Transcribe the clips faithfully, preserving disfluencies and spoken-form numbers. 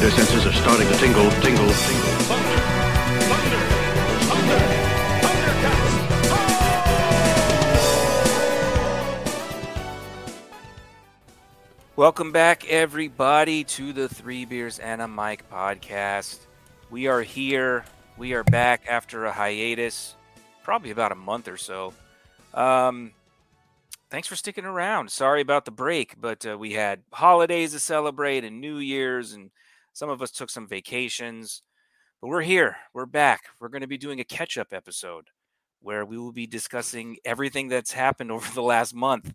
spider senses are starting to tingle, tingle, tingle. Thunder! Thunder! Thunder! Thundercats! Oh! Welcome back, everybody, to the Three Beers and a Mic podcast. We are here. We are back after a hiatus, probably about a month or so. Um... Thanks for sticking around. Sorry about the break, but uh, we had holidays to celebrate and New Year's, and some of us took some vacations. But we're here. We're back. We're going to be doing a catch-up episode where we will be discussing everything that's happened over the last month.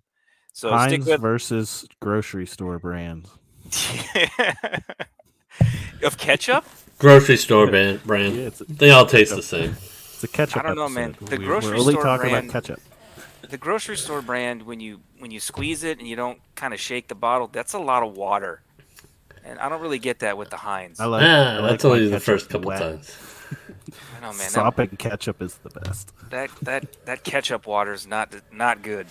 So Heinz stick with... versus grocery store brands. Of ketchup? Grocery store brand. brand. Yeah, a... They all taste the same. It's a ketchup I don't know, episode. man. The we, grocery we're only store talking brand... about ketchup. The grocery store brand, when you when you squeeze it and you don't kind of shake the bottle, that's a lot of water, and I don't really get that with the Heinz. I like, ah, I like that's only the first couple wet. times. I know, man. Sopping that, ketchup is the best. That that that ketchup water is not not good.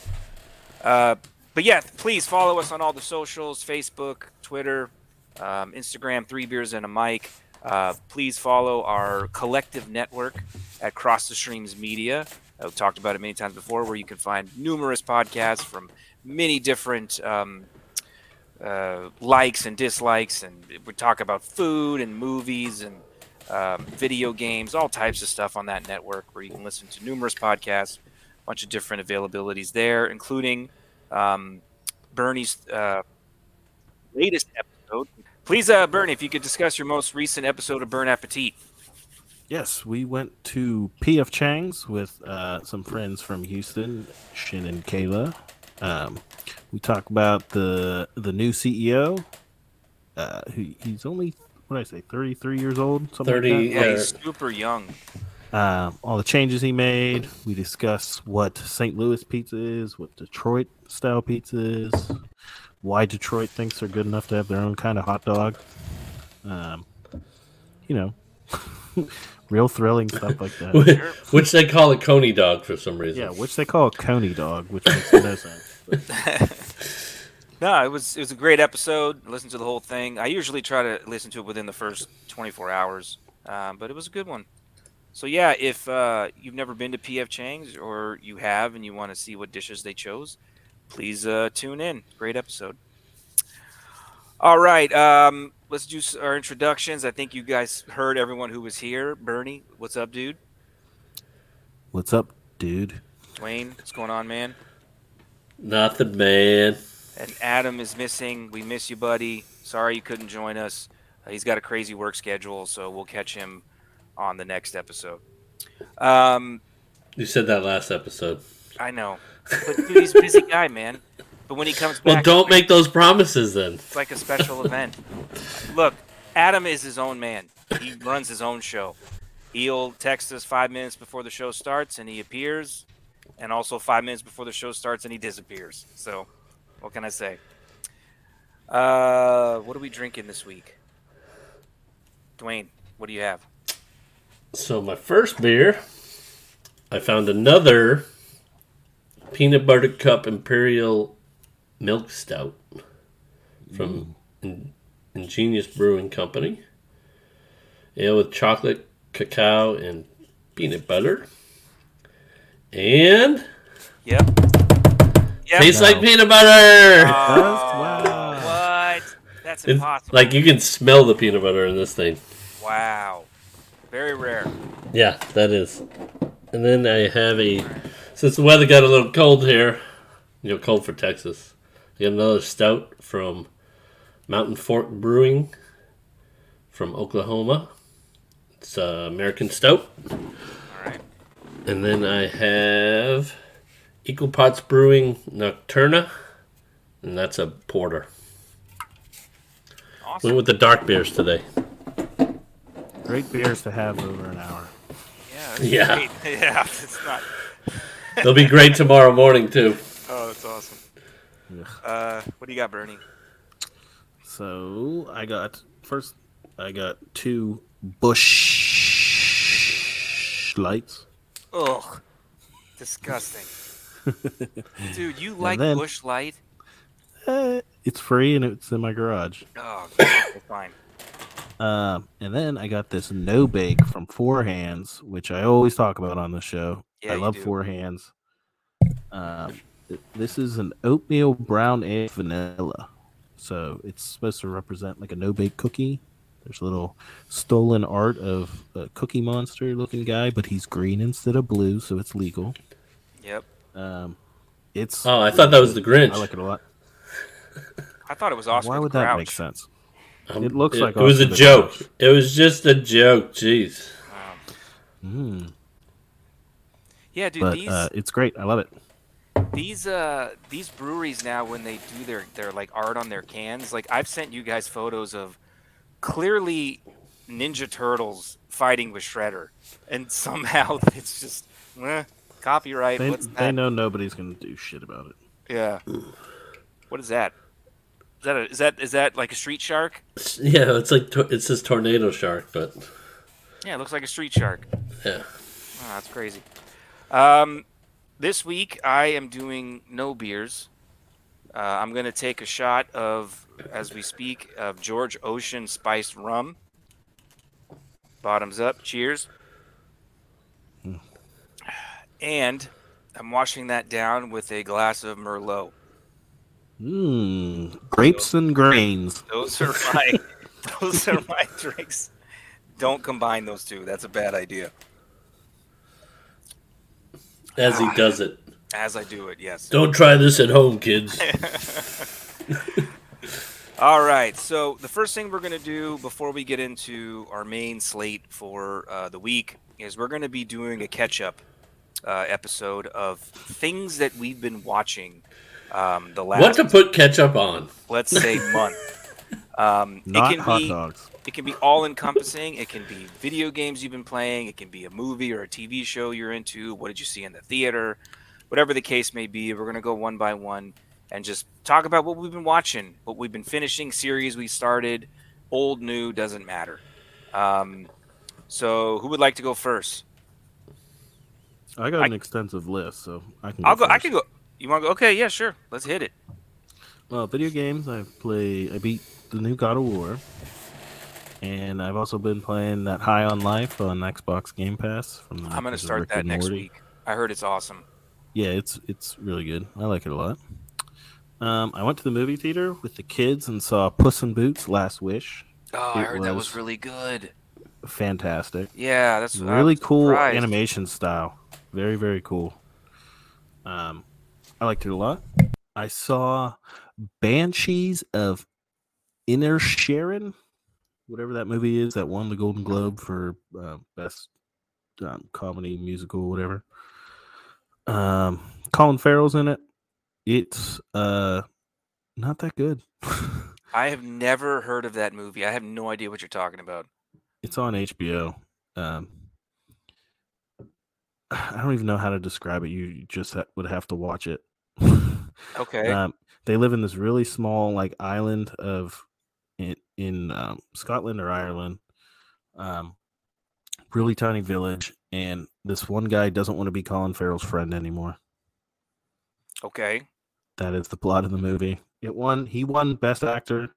Uh, but yeah, please follow us on all the socials: Facebook, Twitter, um, Instagram. Three Beers and a Mic. Uh, please follow our collective network at Cross the Streams Media. I've talked about it many times before, where you can find numerous podcasts from many different um, uh, likes and dislikes. And we talk about food and movies and um, video games, all types of stuff on that network, where you can listen to numerous podcasts, a bunch of different availabilities there, including um, Bernie's uh, latest episode. Please, uh, Bernie, if you could discuss your most recent episode of Bon Appetit. Yes, we went to P F Chang's with uh, some friends from Houston, Shin and Kayla. Um, we talked about the the new C E O. Uh, he, he's only, what did I say, thirty-three years old? thirty, like yeah, he's super young. Uh, all the changes he made. We discussed what Saint Louis pizza is, what Detroit-style pizza is, why Detroit thinks they're good enough to have their own kind of hot dog. Um, you know... Real thrilling stuff like that. which, which they call a coney dog for some reason. Yeah, which they call a coney dog, which makes no sense. But... no, it was it was a great episode. Listen to the whole thing. I usually try to listen to it within the first twenty-four hours, um, but it was a good one. So yeah, if uh, you've never been to P F Chang's, or you have and you want to see what dishes they chose, please uh, tune in. Great episode. All right. Um, Let's do our introductions. I think you guys heard everyone who was here. Bernie, what's up, dude? What's up, dude? Dwayne, what's going on, man? Nothing, man. And Adam is missing. We miss you, buddy. Sorry you couldn't join us. Uh, he's got a crazy work schedule, so we'll catch him on the next episode. Um, you said that last episode. I know. But dude, he's a busy guy, man. But when he comes back... Well, don't make those promises, then. It's like a special event. Look, Adam is his own man. He runs his own show. He'll text us five minutes before the show starts, and he appears. And also five minutes before the show starts, and he disappears. So, what can I say? Uh, what are we drinking this week? Dwayne, what do you have? So, my first beer, I found another peanut butter cup imperial... milk stout from mm. Ingenious Brewing Company. Ale with chocolate, cacao, and peanut butter. And yep, yep. tastes no. like peanut butter. Oh, wow. What? That's impossible. It's like you can smell the peanut butter in this thing. Wow, very rare. Yeah, that is. And then I have a. Since the weather got a little cold here, you know, cold for Texas. We have another stout from Mountain Fork Brewing from Oklahoma. It's uh, American Stout. All right. And then I have Equal Pots Brewing Nocturna, and that's a porter. Awesome. Went with the dark beers today. Great beers to have over an hour. Yeah. Yeah. Great. Yeah. It's not. They'll be great tomorrow morning too. Oh, that's awesome. Uh, what do you got, Bernie? So I got first. I got two Busch Lights. Ugh, disgusting. Dude, you like then, Busch Light? Uh, it's free and it's in my garage. Oh, okay, fine. Um, and then I got this no bake from Four Hands, which I always talk about on the show. Yeah, I love do. Four Hands. Um, this is an oatmeal brown egg vanilla. So it's supposed to represent like a no bake cookie. There's a little stolen art of a Cookie Monster looking guy, but he's green instead of blue, so it's legal. Yep. Um, it's. Oh, I thought that was the Grinch. I like it a lot. I thought it was Oscar. Why would the Grouch. That make sense? Um, it looks it, like it was a joke. Grouch. It was just a joke. Jeez. Wow. Mm. Yeah, dude. But, these, uh, it's great. I love it. These uh, these breweries now, when they do their their like art on their cans, like I've sent you guys photos of. Clearly Ninja Turtles fighting with Shredder, and somehow it's just eh, copyright. They, what's that? They know nobody's gonna do shit about it. Yeah. What is that? Is that a, is that is that like a street shark? Yeah, it's like it says tornado shark, but yeah, it looks like a street shark. Yeah. Oh, that's crazy. Um, this week I am doing no beers. Uh, I'm gonna take a shot of. As we speak, of George Ocean spiced rum. Bottoms up. Cheers. Mm. And I'm washing that down with a glass of Merlot. Mmm. Grapes so, and grains. Those are my those are my drinks. Don't combine those two. That's a bad idea. As he does it. As I do it, yes. Don't try this at home, kids. All right, so the first thing we're going to do before we get into our main slate for uh, the week is we're going to be doing a catch-up uh, episode of things that we've been watching um, the last... What to put ketchup on? Let's say month. Um, Not it can hot be, dogs. It can be all-encompassing. It can be video games you've been playing. It can be a movie or a T V show you're into. What did you see in the theater? Whatever the case may be, we're going to go one by one. And just talk about what we've been watching, what we've been finishing, series we started, old, new, doesn't matter. Um, so who would like to go first? I got I, an extensive list, so I can. I'll go. go I can go. You want to go? Okay, yeah, sure. Let's hit it. Well, video games. I play. I beat the new God of War, and I've also been playing that High on Life on Xbox Game Pass. From the I'm going to start that next week. I heard it's awesome. Yeah, it's it's really good. I like it a lot. Um, I went to the movie theater with the kids and saw Puss in Boots: Last Wish. Oh, it I heard was that was really good. Fantastic. Yeah, that's really cool surprised. Animation style. Very, very cool. Um, I liked it a lot. I saw Banshees of Inisherin, whatever that movie is that won the Golden Globe for uh, best um, comedy, musical, whatever. Um, Colin Farrell's in it. It's uh not that good. I have never heard of that movie. I have no idea what you're talking about. It's on H B O. Um, I don't even know how to describe it. You just ha- would have to watch it. Okay. Um, they live in this really small like island of in, in um, Scotland or Ireland. Um, really tiny village, and this one guy doesn't want to be Colin Farrell's friend anymore. Okay. That is the plot of the movie. It won. He won Best Actor,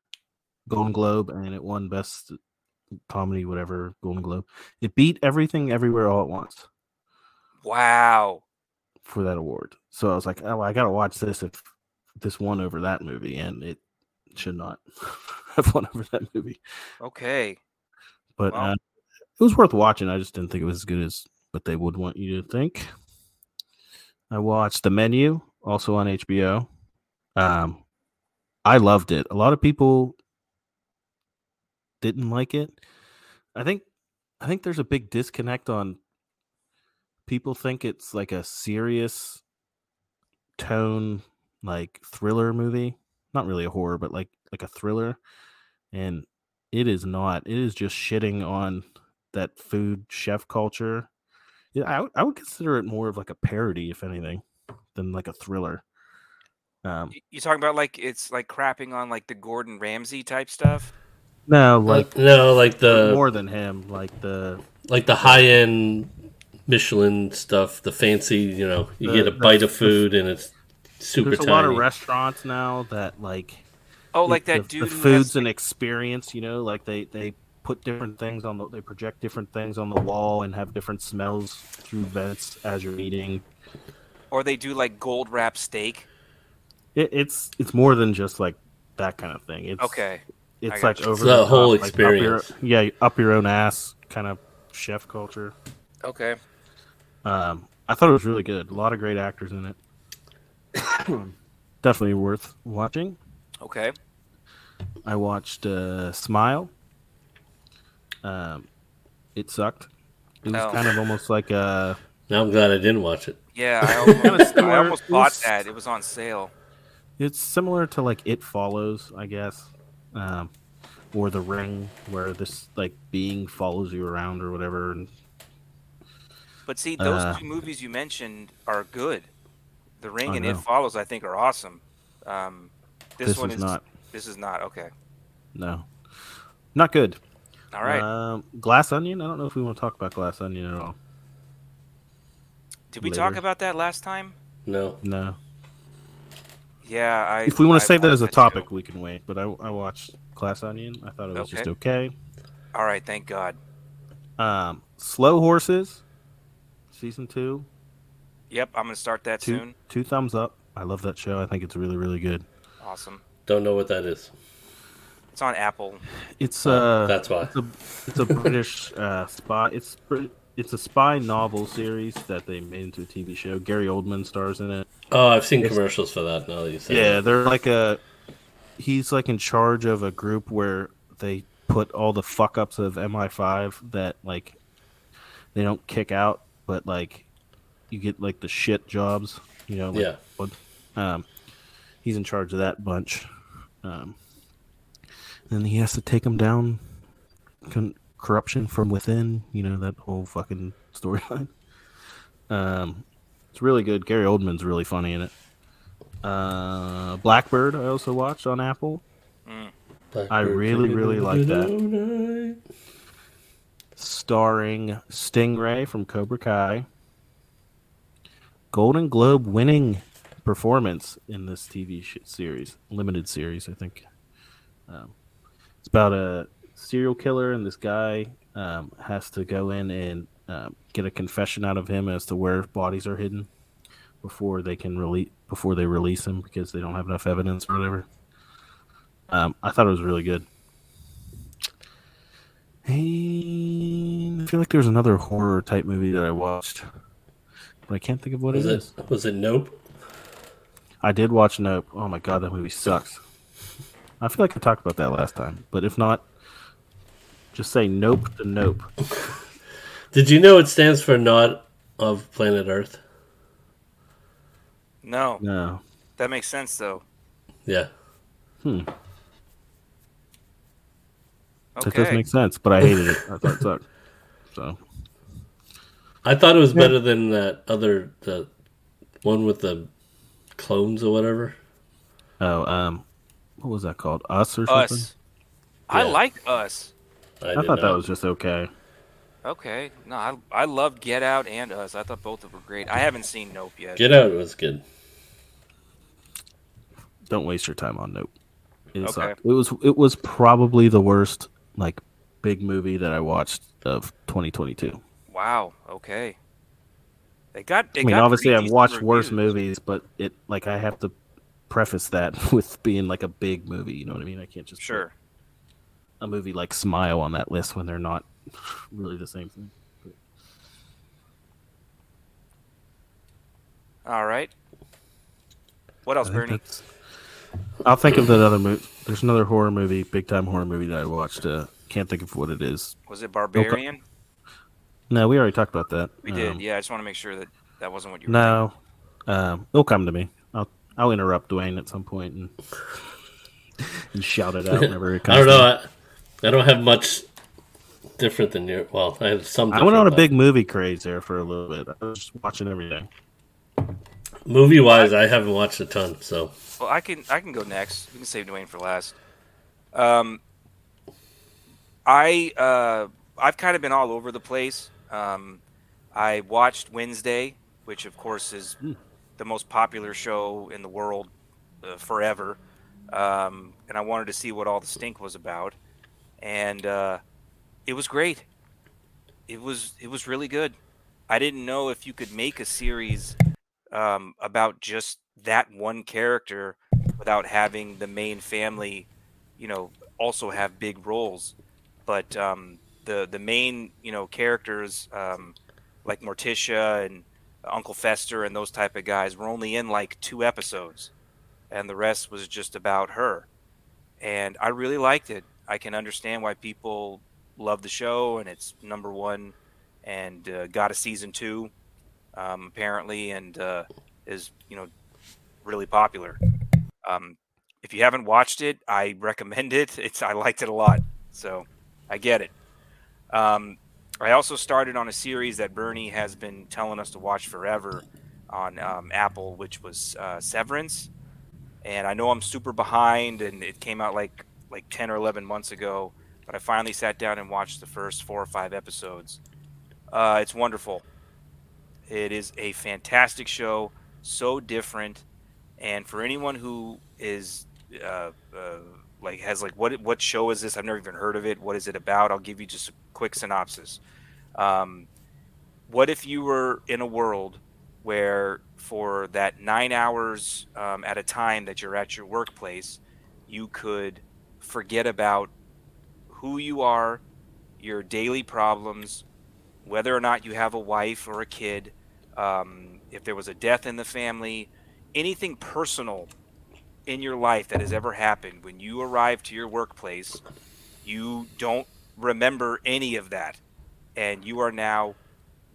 Golden Globe, and it won Best Comedy, whatever, Golden Globe. It beat Everything, Everywhere, All at Once. Wow. For that award. So I was like, oh, I gotta watch this if this won over that movie, and it should not have won over that movie. Okay. But wow. uh, it was worth watching. I just didn't think it was as good as what they would want you to think. I watched The Menu. Also on H B O. Um, I loved it. A lot of people didn't like it. I think I think there's a big disconnect on people think it's like a serious tone, like thriller movie. Not really a horror, but like, like a thriller. And it is not. It is just shitting on that food chef culture. Yeah, I, w- I would consider it more of like a parody, if anything. Than like a thriller. Um, you talking about like it's like crapping on like the Gordon Ramsay type stuff? No, like uh, no, like the more than him, like the like the high end Michelin stuff, the fancy. You know, you the, get a bite of food and it's super. There's a tiny. lot of restaurants now that like oh, like the, that dude. The food's has... an experience, you know. Like they they put different things on the, they project different things on the wall and have different smells through vents as you're eating. Or they do like gold wrap steak. It, it's it's more than just like that kind of thing. It's, okay. It's like you. over the, the whole top, experience. Like up your, yeah, up your own ass kind of chef culture. Okay. Um, I thought it was really good. A lot of great actors in it. Definitely worth watching. Okay. I watched uh, Smile. Um, it sucked. It was oh. kind of almost like a... Now I'm glad I didn't watch it. Yeah, I almost, I almost bought that. It was on sale. It's similar to like It Follows, I guess, um, or The Ring, where this like being follows you around or whatever. And, but see, those uh, two movies you mentioned are good. The Ring and know. It Follows, I think, are awesome. Um, this, this one is not. This is not okay. No, not good. All right. Um, Glass Onion. I don't know if we want to talk about Glass Onion at all. Did we Later. talk about that last time? No. No. Yeah, I... If we want to I save that as a topic, too. we can wait. But I, I watched Glass Onion. I thought it was okay. just okay. All right, thank God. Um, Slow Horses, Season two. Yep, I'm going to start that two, soon. Two thumbs up. I love that show. I think it's really, really good. Awesome. Don't know what that is. It's on Apple. It's uh, That's why. It's a, it's a British uh, spy. It's British. It's a spy novel series that they made into a T V show. Gary Oldman stars in it. Oh, I've seen it's, commercials for that now that you say Yeah, that. they're like a... He's like in charge of a group where they put all the fuck-ups of M I five that like they don't kick out, but like you get like the shit jobs. You know, like, yeah. Um, he's in charge of that bunch. Um, and he has to take them down... Con- Corruption from within, you know, that whole fucking storyline. Um, it's really good. Gary Oldman's really funny in it. Uh, Blackbird, I also watched on Apple. Mm. I really, really like that. Starring Stingray from Cobra Kai. Golden Globe winning performance in this T V series, limited series, I think. Um, it's about a serial killer, and this guy um, has to go in and um, get a confession out of him as to where bodies are hidden before they can release before they release him because they don't have enough evidence or whatever. Um, I thought it was really good. And I feel like there's another horror type movie that I watched, but I can't think of what was it, it is. Was it Nope? I did watch Nope. Oh my god, that movie sucks. I feel like I talked about that last time, but if not. Just say nope to nope. Did you know it stands for not of planet Earth? No. No. That makes sense, though. Yeah. Hmm. Okay. That does make sense, but I hated it. I thought it sucked. So. I thought it was yeah. better than that other, the one with the clones or whatever. Oh, um, what was that called? Us or Us. something? Yeah. I like Us. I, I thought not. that was just okay. Okay. No, I I loved Get Out and Us. I thought both of them were great. I haven't seen Nope yet. Get Out was good. Don't waste your time on Nope. It okay. sucked. It was it was probably the worst like big movie that I watched of twenty twenty-two. Wow. Okay. They got. They I mean, got obviously, I've watched reviews. worse movies, but it like I have to preface that with being like a big movie. You know what I mean? I can't just sure. a movie like Smile on that list when they're not really the same thing. All right. What else, Bernie? I'll think of that other movie. There's another horror movie, big-time horror movie that I watched. Uh, can't think of what it is. Was it Barbarian? No, we already talked about that. We did, um, yeah. I just want to make sure that that wasn't what you were No. Um, it'll come to me. I'll, I'll interrupt Dwayne at some point and... and shout it out whenever it comes. I don't know. I, I don't have much different than you. Well, I have some. I went on a big movie craze there for a little bit. I was just watching everything. Movie wise, I, I haven't watched a ton. So well, I can I can go next. We can save Dwayne for last. Um, I uh I've kind of been all over the place. Um, I watched Wednesday, which of course is mm. the most popular show in the world uh, forever. Um, and I wanted to see what all the stink was about. And uh, it was great. It was it was really good. I didn't know if you could make a series um, about just that one character without having the main family, you know, also have big roles. But um, the the main, you know, characters um, like Morticia and Uncle Fester and those type of guys were only in like two episodes, and the rest was just about her. And I really liked it. I can understand why people love the show, and it's number one, and uh, got a season two um, apparently, and uh, is, you know, really popular. Um, if you haven't watched it, I recommend it. It's I liked it a lot, so I get it. Um, I also started on a series that Bernie has been telling us to watch forever on um, Apple, which was uh, Severance. And I know I'm super behind, and it came out like like ten or eleven months ago, but I finally sat down and watched the first four or five episodes. Uh, it's wonderful. It is a fantastic show, so different. And for anyone who is uh, uh, like has like, what what show is this? I've never even heard of it. What is it about? I'll give you just a quick synopsis. Um, what if you were in a world where for that nine hours um, at a time that you're at your workplace, you could forget about who you are, your daily problems, whether or not you have a wife or a kid, um, if there was a death in the family, anything personal in your life that has ever happened. When you arrive to your workplace, you don't remember any of that, and you are now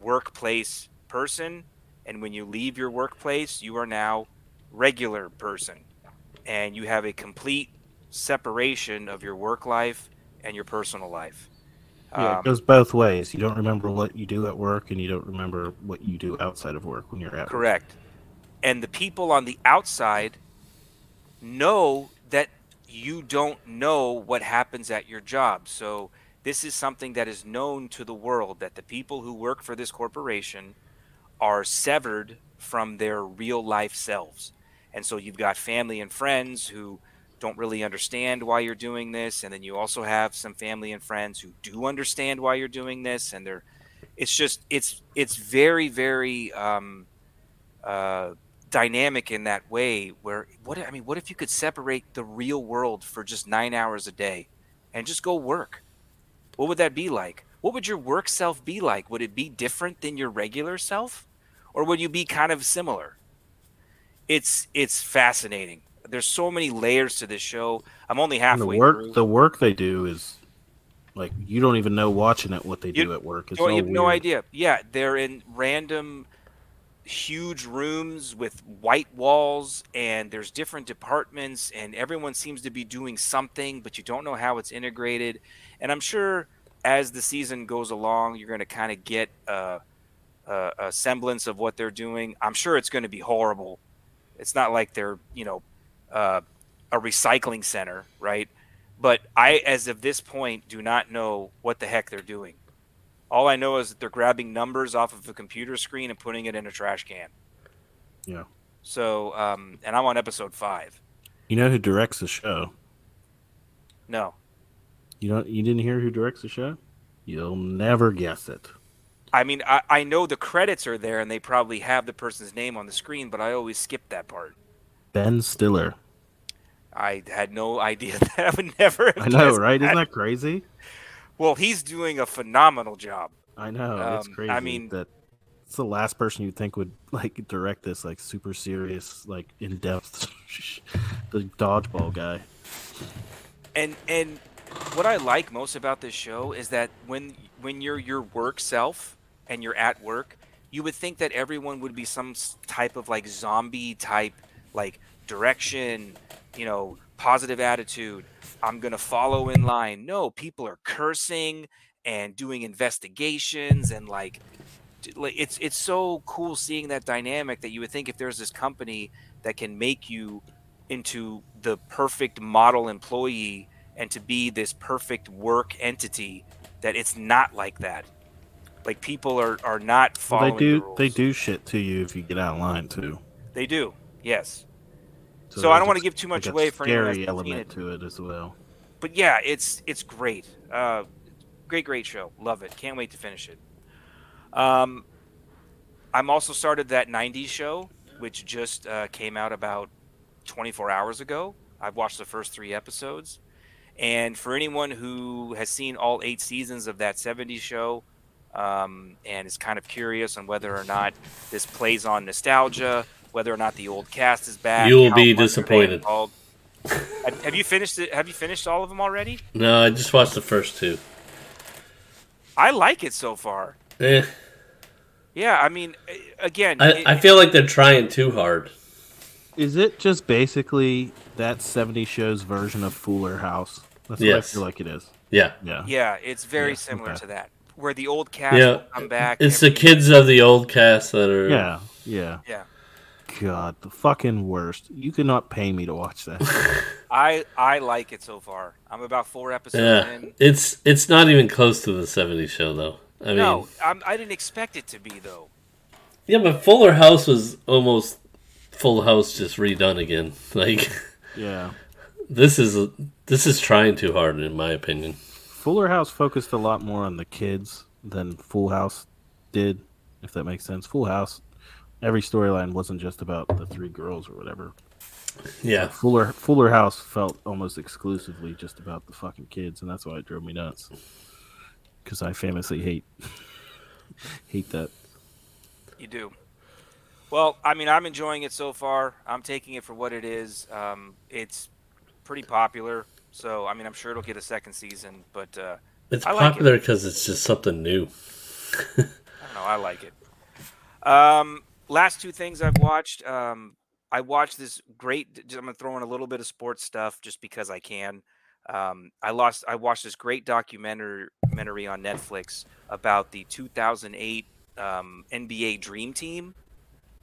workplace person. And when you leave your workplace, you are now regular person, and you have a complete separation of your work life and your personal life. Yeah, um, it goes both ways. You don't remember what you do at work, and you don't remember what you do outside of work when you're at correct. Work. And the people on the outside know that you don't know what happens at your job. So this is something that is known to the world, that the people who work for this corporation are severed from their real life selves. And so you've got family and friends who don't really understand why you're doing this. And then you also have some family and friends who do understand why you're doing this. And they're, it's just, it's, it's very, very um, uh, dynamic in that way where what, I mean, what if you could separate the real world for just nine hours a day and just go work? What would that be like? What would your work self be like? Would it be different than your regular self? Or would you be kind of similar? It's it's fascinating. There's so many layers to this show. I'm only halfway the work, through. The work they do is like you don't even know watching it what they you, do at work. It's no, so you have weird. No idea. Yeah, they're in random huge rooms with white walls, and there's different departments, and everyone seems to be doing something, but you don't know how it's integrated. And I'm sure as the season goes along, you're going to kind of get uh A, a semblance of what they're doing. I'm sure it's going to be horrible. It's not like they're, you know, uh, a recycling center, right? But I, as of this point, do not know what the heck they're doing. All I know is that they're grabbing numbers off of a computer screen and putting it in a trash can. Yeah. So, um, and I'm on episode five. You know who directs the show? No. You don't. You didn't hear who directs the show? You'll never guess it. I mean, I, I know the credits are there, and they probably have the person's name on the screen, but I always skip that part. Ben Stiller. I had no idea that I would never have I know, right? That. Isn't that crazy? Well, he's doing a phenomenal job. I know. Um, it's crazy. I mean, that it's the last person you'd think would like direct this like super serious, like in-depth the dodgeball guy. And and what I like most about this show is that when when you're your work self, and you're at work, you would think that everyone would be some type of like zombie type, like direction, you know, positive attitude. I'm going to follow in line. No, people are cursing and doing investigations. And like, it's, it's so cool seeing that dynamic that you would think if there's this company that can make you into the perfect model employee and to be this perfect work entity, that it's not like that. Like people are, are not following well, they do, the rules. They do shit to you if you get out of line too. They do, yes. So, so I don't want to give too much away for anyone. Scary element to it as well. But yeah, it's it's great. Uh, great, great show. Love it. Can't wait to finish it. Um, I'm also started that nineties show, which just uh, came out about twenty-four hours ago. I've watched the first three episodes. And for anyone who has seen all eight seasons of that seventies show um, and is kind of curious on whether or not this plays on nostalgia, whether or not the old cast is back. You will be disappointed. Have you finished it? Have you finished all of them already? No, I just watched the first two. I like it so far. Eh. Yeah, I mean, again... I, it, I feel like they're trying too hard. Is it just basically that seventies show's version of Fuller House? That's yes. what I feel like it is. Yeah. Yeah, yeah it's very yeah, similar okay. to that, where the old cast yeah. will come back. It's the kids day. of the old cast that are... Yeah, yeah. Yeah. God, the fucking worst. You could not pay me to watch that. I I like it so far. I'm about four episodes yeah. in. It's it's not even close to the seventies show, though. I mean, no, I'm, I didn't expect it to be, though. Yeah, but Fuller House was almost Full House just redone again. Like, yeah, this is this is trying too hard, in my opinion. Fuller House focused a lot more on the kids than Full House did, if that makes sense. Full House, every storyline wasn't just about the three girls or whatever. Yeah, but Fuller Fuller House felt almost exclusively just about the fucking kids, and that's why it drove me nuts. Because I famously hate hate that. You do. Well, I mean, I'm enjoying it so far. I'm taking it for what it is. Um, it's pretty popular. So, I mean, I'm sure it'll get a second season. But uh, it's I popular because like it. it's just something new. I don't know. I like it. Um, last two things I've watched. Um, I watched this great... I'm going to throw in a little bit of sports stuff just because I can. Um, I lost. I watched this great documentary on Netflix about the two thousand eight um, N B A Dream Team,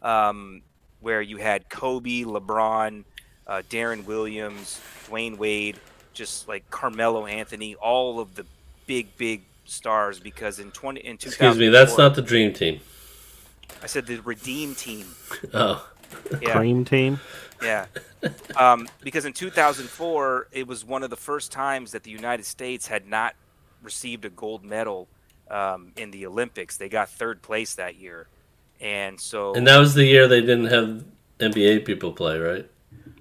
um, where you had Kobe, LeBron, uh, Darren Williams, Dwayne Wade, just like Carmelo Anthony, all of the big, big stars. Because in twenty in two thousand, excuse me, that's not the Dream Team. I said the Redeem Team. Oh. Yeah. Cream team, yeah. Um, because in two thousand four, it was one of the first times that the United States had not received a gold medal um, in the Olympics. They got third place that year, and so and that was the year they didn't have N B A people play, right?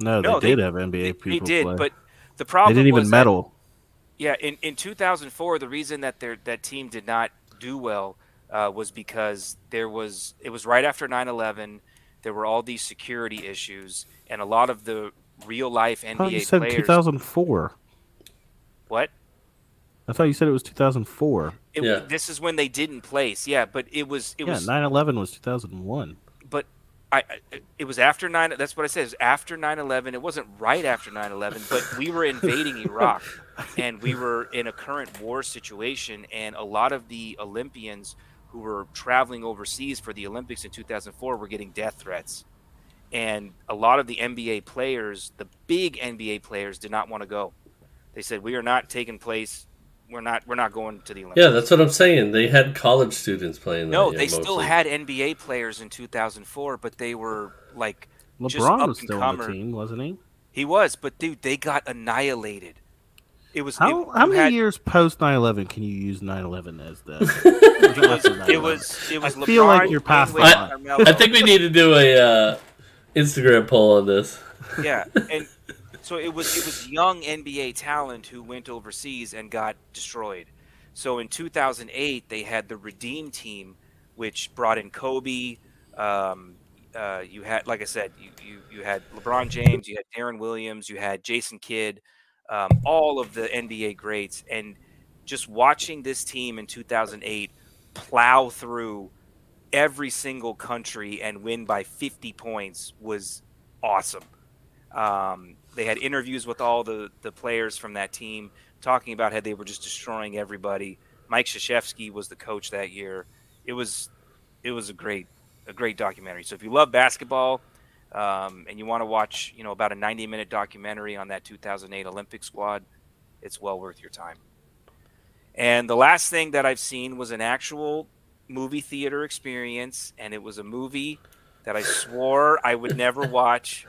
No, they no, did they, have N B A they, people. They did, play. But the problem they didn't even was medal. That, yeah, in, in two thousand four, the reason that their that team did not do well uh, was because there was it was right after nine eleven. There were all these security issues, and a lot of the real-life N B A players... I thought you said players... two thousand four. What? I thought you said it was two thousand four. It, yeah. This is when they didn't place, yeah, but it was... It yeah, was, nine eleven was two thousand one. But I, it was after nine... That's what I said. It was after nine eleven. It wasn't right after nine eleven, but we were invading Iraq, and we were in a current war situation, and a lot of the Olympians... who were traveling overseas for the Olympics in two thousand four were getting death threats. And a lot of the N B A players, the big N B A players, did not want to go. They said, we are not taking place. We're not We're not going to the Olympics. Yeah, that's what I'm saying. They had college students playing. No, they mostly. Still had N B A players in two thousand four, but they were like LeBron just up was and still comer. on the team, wasn't he? He was, but dude, they got annihilated. It was how, it, how many had, years post nine eleven can you use nine eleven as that? it, was, it was it was I LeBron, feel like you're past I, I think we need to do a uh, Instagram poll on this. Yeah, and so it was it was young N B A talent who went overseas and got destroyed. So in two thousand eight they had the Redeem Team, which brought in Kobe. Um, uh, you had, like I said, you, you you had LeBron James, you had Darren Williams, you had Jason Kidd. Um, all of the N B A greats, and just watching this team in two thousand eight plow through every single country and win by fifty points was awesome. Um, they had interviews with all the, the players from that team talking about how they were just destroying everybody. Mike Krzyzewski was the coach that year. It was it was a great a great documentary. So if you love basketball, Um, and you want to watch, you know, about a ninety-minute documentary on that two thousand eight Olympic squad, it's well worth your time. And the last thing that I've seen was an actual movie theater experience, and it was a movie that I swore I would never watch,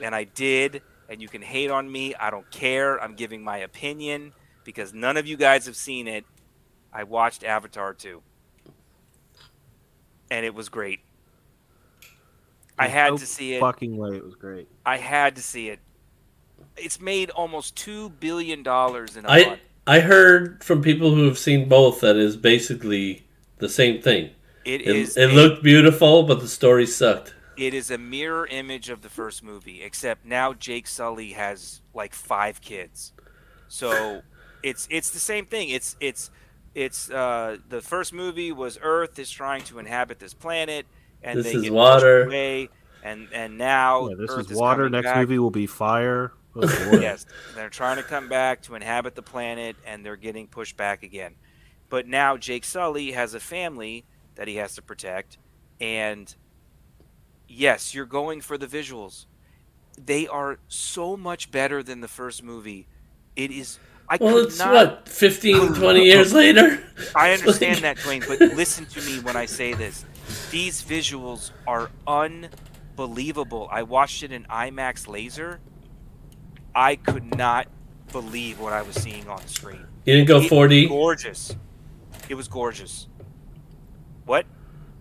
and I did, and you can hate on me. I don't care. I'm giving my opinion because none of you guys have seen it, I watched Avatar two. And it was great. I had no to see it. Fucking way, it was great. I had to see it. It's made almost two billion dollars in a I, month. I heard from people who have seen both that is basically the same thing. It, it is. It a, looked beautiful, but the story sucked. It is a mirror image of the first movie, except now Jake Sully has like five kids. So it's it's the same thing. It's it's it's uh, the first movie was Earth is trying to inhabit this planet. And this is water. Away, and and now yeah, this Earth is water. Is next back. Movie will be fire. Oh, yes, they're trying to come back to inhabit the planet, and they're getting pushed back again. But now Jake Sully has a family that he has to protect, and yes, you're going for the visuals. They are so much better than the first movie. It is. I well, could it's not... what fifteen, twenty years later. I understand like... that, Dwayne, but listen to me when I say this. These visuals are unbelievable. I watched it in IMAX laser. I could not believe what I was seeing on the screen. You didn't go four D? It was gorgeous. It was gorgeous. What?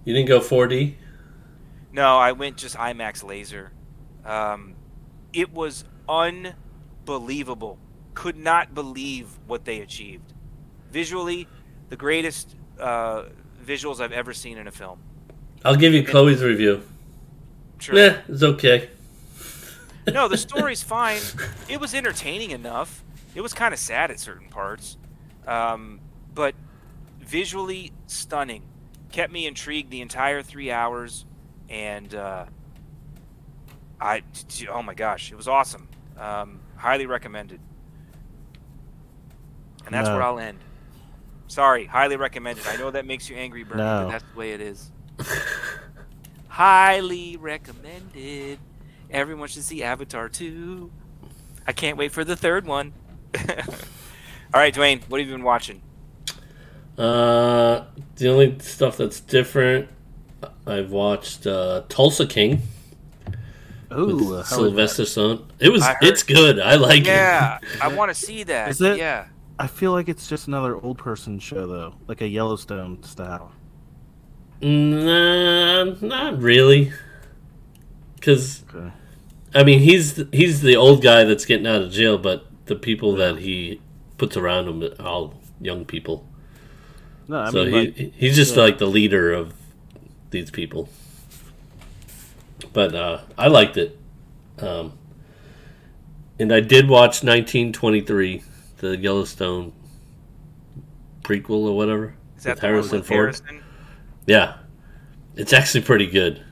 You didn't go four D? No, I went just IMAX laser. Um, it was unbelievable. Could not believe what they achieved. Visually, the greatest uh, visuals I've ever seen in a film. I'll give you and, Chloe's review. Sure. Yeah, it's okay. No, the story's fine. It was entertaining enough. It was kind of sad at certain parts. Um, but visually stunning. Kept me intrigued the entire three hours. And uh, I, oh my gosh, it was awesome. Um, highly recommended. And that's no. where I'll end. Sorry, highly recommended. I know that makes you angry, Bernie, no. but that's the way it is. Highly recommended. Everyone should see Avatar two. I can't wait for the third one. All right, Dwayne, what have you been watching? Uh, the only stuff that's different, I've watched uh, Tulsa King. Oh, Sylvester Stallone. It was. It's good. I like yeah, it. Yeah, I want to see that. Is it? Yeah. I feel like it's just another old person show, though, like a Yellowstone style. Nah, not really. Because, okay. I mean, he's he's the old guy that's getting out of jail, but the people that he puts around him are all young people. No, I so mean, he, like, he's just yeah. like the leader of these people. But uh, I liked it. Um, and I did watch nineteen twenty-three, the Yellowstone prequel or whatever. Is that with the Harrison one with Ford? Harrison? Yeah. It's actually pretty good.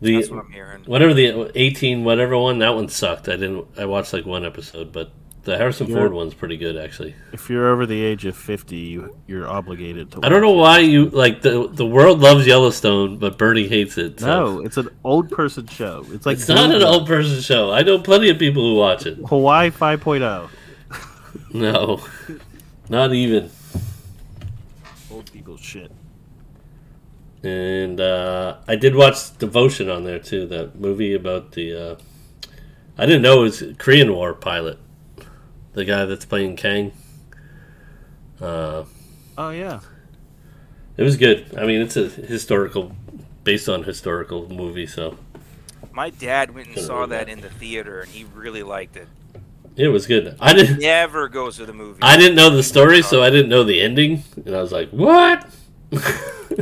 The, That's what I'm hearing. Whatever the eighteen whatever one, that one sucked. I didn't. I watched like one episode, but the Harrison you're, Ford one's pretty good actually. If you're over the age of fifty, you you're obligated to. Watch I don't know why you like the the world loves Yellowstone, but Bernie hates it. So. No, it's an old person show. It's like it's not an old person show. I know plenty of people who watch it. Hawaii five point oh. No, not even. Old people shit. And uh, I did watch Devotion on there, too, that movie about the... Uh, I didn't know it was a Korean War pilot. The guy that's playing Kang. Uh, oh, yeah. It was good. I mean, it's a historical... Based on historical movie, so... My dad went and saw that in the theater, and he really liked it. It was good. I didn't... He never goes to the movie. I didn't know the story, so I didn't know the ending. And I was like, what?!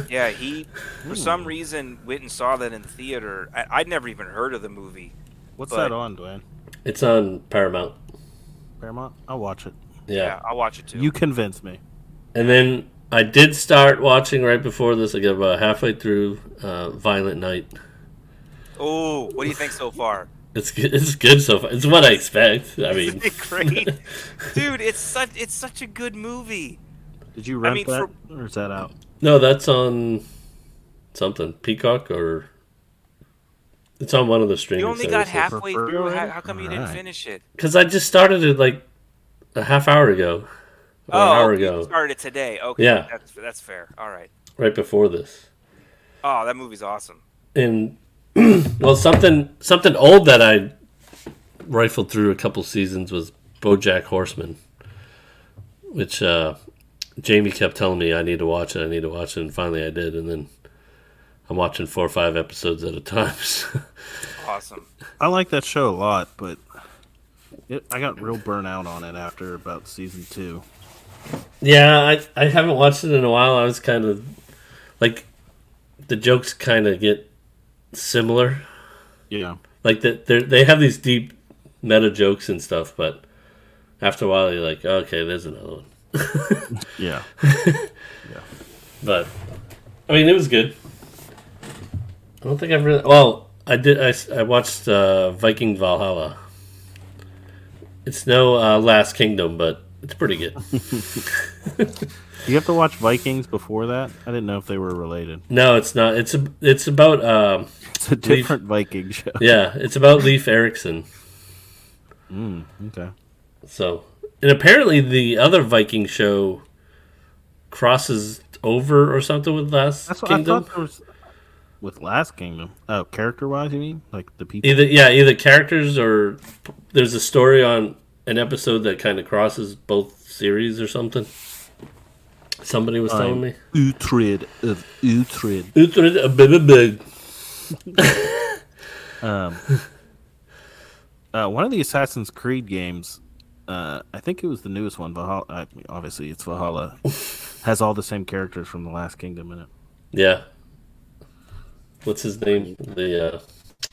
Yeah, he for some reason went and saw that in the theater. I, I'd never even heard of the movie. What's that on, Dwayne? It's on Paramount. Paramount? I'll watch it. Yeah. yeah, I'll watch it too. You convinced me. And then I did start watching right before this. I got about halfway through uh, Violent Night. Oh, what do you think so far? It's good. It's good so far. It's what I expect. I mean, isn't it great, dude? It's such it's such a good movie. Did you rent I mean, that, for... or is that out? No, that's on something. Peacock or... It's on one of the streams. You only got halfway through. How come you didn't finish it? Because I just started it like a half hour ago. Or oh, an hour ago. You started it today. Okay, yeah. that's, that's fair. All right. Right before this. Oh, that movie's awesome. And, well, something something old that I rifled through a couple seasons was BoJack Horseman, which... uh Jamie kept telling me I need to watch it, I need to watch it, and finally I did, and then I'm watching four or five episodes at a time. So. Awesome. I like that show a lot, but it, I got real burnout on it after about season two. Yeah, I I haven't watched it in a while. I was kind of like the jokes kind of get similar. Yeah, like that they they have these deep meta jokes and stuff, but after a while you're like, okay, there's another one. yeah. yeah. But I mean, it was good. I don't think I've really. Well, I did. I, I watched uh, Viking Valhalla. It's no uh, Last Kingdom, but it's pretty good. You have to watch Vikings before that? I didn't know if they were related. No, it's not. It's a, it's about. Um, it's a different Leif, Viking show. Yeah, it's about Leif Erikson. Mm, okay. So, and apparently the other Viking show crosses over or something with Last That's what Kingdom. I thought there was. With Last Kingdom, oh, character-wise, you mean, like the people? Either yeah, either characters or there's a story on an episode that kind of crosses both series or something. Somebody was I'm telling me. Uhtred of Uhtred. Uhtred of Bibbibig. Um, uh, one of the Assassin's Creed games, uh, I think it was the newest one. Valhalla, I mean, obviously it's Valhalla, has all the same characters from the Last Kingdom in it. Yeah. What's his name? The uh,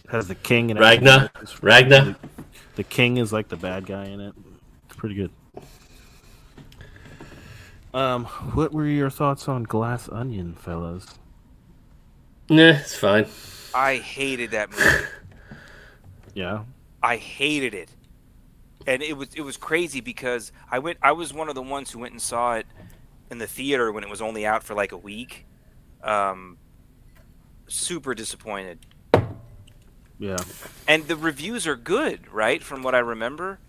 has the king in it. Ragnar. Ragnar. The, the king is like the bad guy in it. It's pretty good. Um, what were your thoughts on Glass Onion, fellas? Nah, it's fine. I hated that movie. Yeah. I hated it, and it was it was crazy because I went. I was one of the ones who went and saw it in the theater when it was only out for like a week. Um. Super disappointed. Yeah. And the reviews are good, right? From what I remember.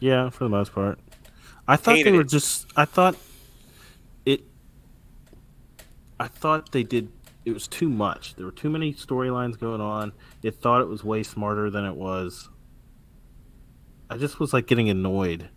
Yeah, for the most part. I thought Hated they were it. just. I thought it. I thought they did. It was too much. There were too many storylines going on. It thought it was way smarter than it was. I just was like getting annoyed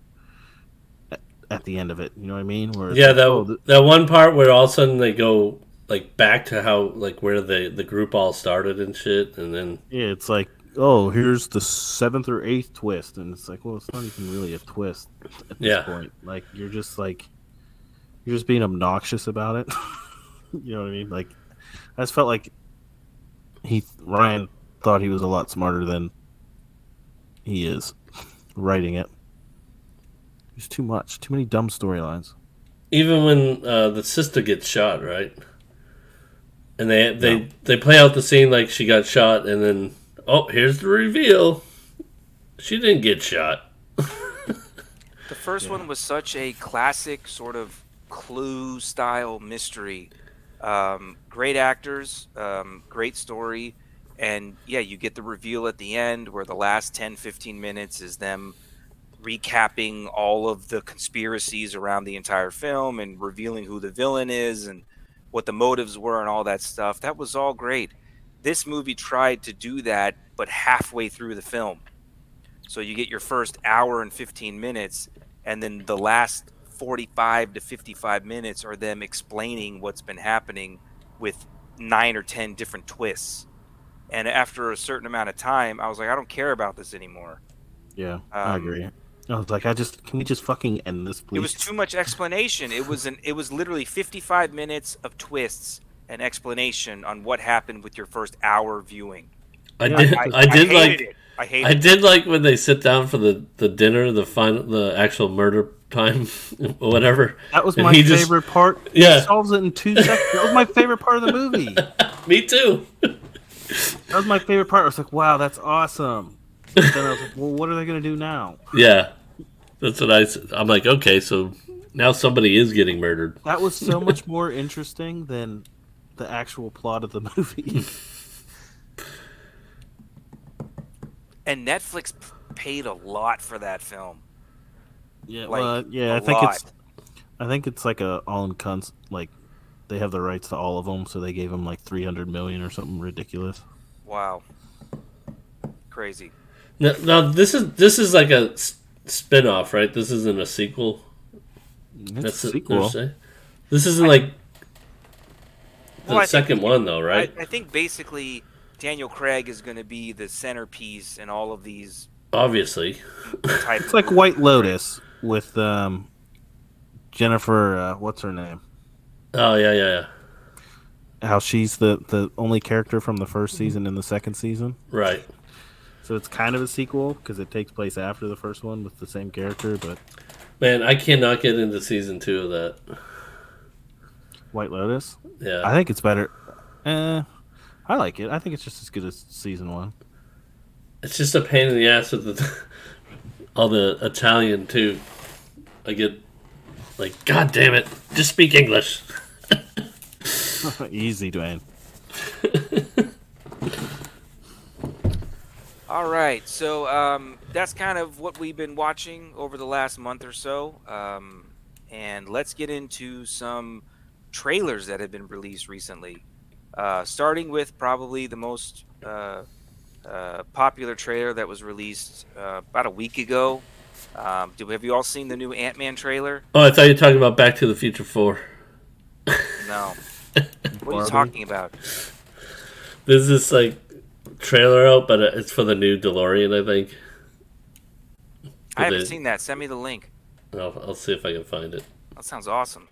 at, at the end of it. You know what I mean? Where yeah, that oh, th- that one part where all of a sudden they go. Like back to how like where the, the group all started and shit, and then yeah, it's like oh here's the seventh or eighth twist, and it's like well it's not even really a twist at yeah. this point. Like you're just like you're just being obnoxious about it. You know what I mean? Like I just felt like he Ryan thought he was a lot smarter than he is writing it. There's too much, too many dumb storylines. Even when uh, the sister gets shot, right? And they they, no. they play out the scene like she got shot, and then, oh, here's the reveal. She didn't get shot. The first yeah. one was such a classic sort of Clue-style mystery. Um, great actors, um, great story, and, yeah, you get the reveal at the end where the last ten, fifteen minutes is them recapping all of the conspiracies around the entire film and revealing who the villain is and what the motives were and all that stuff. That was all great. This movie tried to do that, but halfway through the film. So you get your first hour and fifteen minutes, and then the last forty-five to fifty-five minutes are them explaining what's been happening with nine or ten different twists. And after a certain amount of time, I was like, I don't care about this anymore. Yeah, um, I agree. I was like, I just can we just fucking end this, please? It was too much explanation. It was an it was literally fifty-five minutes of twists and explanation on what happened with your first hour viewing. I yeah, did. I, I did I like. It. I hated. I did it. Like when they sit down for the, the dinner, the final, the actual murder time, or whatever. That was my favorite just, part. Yeah, he solves it in two seconds. That was my favorite part of the movie. Me too. That was my favorite part. I was like, wow, that's awesome. Then I was like, well, what are they going to do now? Yeah. That's what I said. I'm like, okay, so now somebody is getting murdered. That was so much more interesting than the actual plot of the movie. And Netflix paid a lot for that film. Yeah, like, well, yeah, I think lot. it's I think it's like a all in cons like they have the rights to all of them, so they gave them like three hundred million or something ridiculous. Wow. Crazy. Now, now this is this is like a s- spin-off, right? This isn't a sequel. It's That's a sequel. This isn't I, like the well, second think, one, though, right? I, I think basically Daniel Craig is going to be the centerpiece in all of these. Obviously, it's like White Lotus with um, Jennifer. Uh, what's her name? Oh yeah, yeah, yeah. How she's the, the only character from the first season in the second season, right? So it's kind of a sequel because it takes place after the first one with the same character, but. Man, I cannot get into season two of that. White Lotus? Yeah. I think it's better. Eh, I like it. I think it's just as good as season one. It's just a pain in the ass with the, all the Italian, too. I get, like, God damn it, just speak English. Easy, Dwayne. All right, so um, that's kind of what we've been watching over the last month or so. Um, and let's get into some trailers that have been released recently, uh, starting with probably the most uh, uh, popular trailer that was released uh, about a week ago. Um, do, have you all seen the new Ant-Man trailer? Oh, I thought you were talking about Back to the Future four. No. What are you talking about? This is like... trailer out, but it's for the new DeLorean, I think. Did I haven't they... seen that. Send me the link. I'll, I'll see if I can find it. That sounds awesome.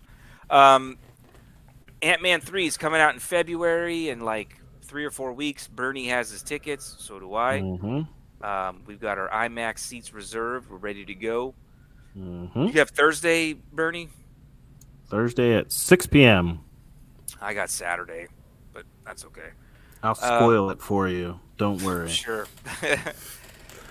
Um, Ant-Man three is coming out in February in like three or four weeks. Bernie has his tickets, so do I. Mm-hmm. Um, we've got our IMAX seats reserved. We're ready to go. Mm-hmm. You have Thursday, Bernie? Thursday at six p.m. I got Saturday, but that's okay. I'll spoil um, it for you. Don't worry. Sure.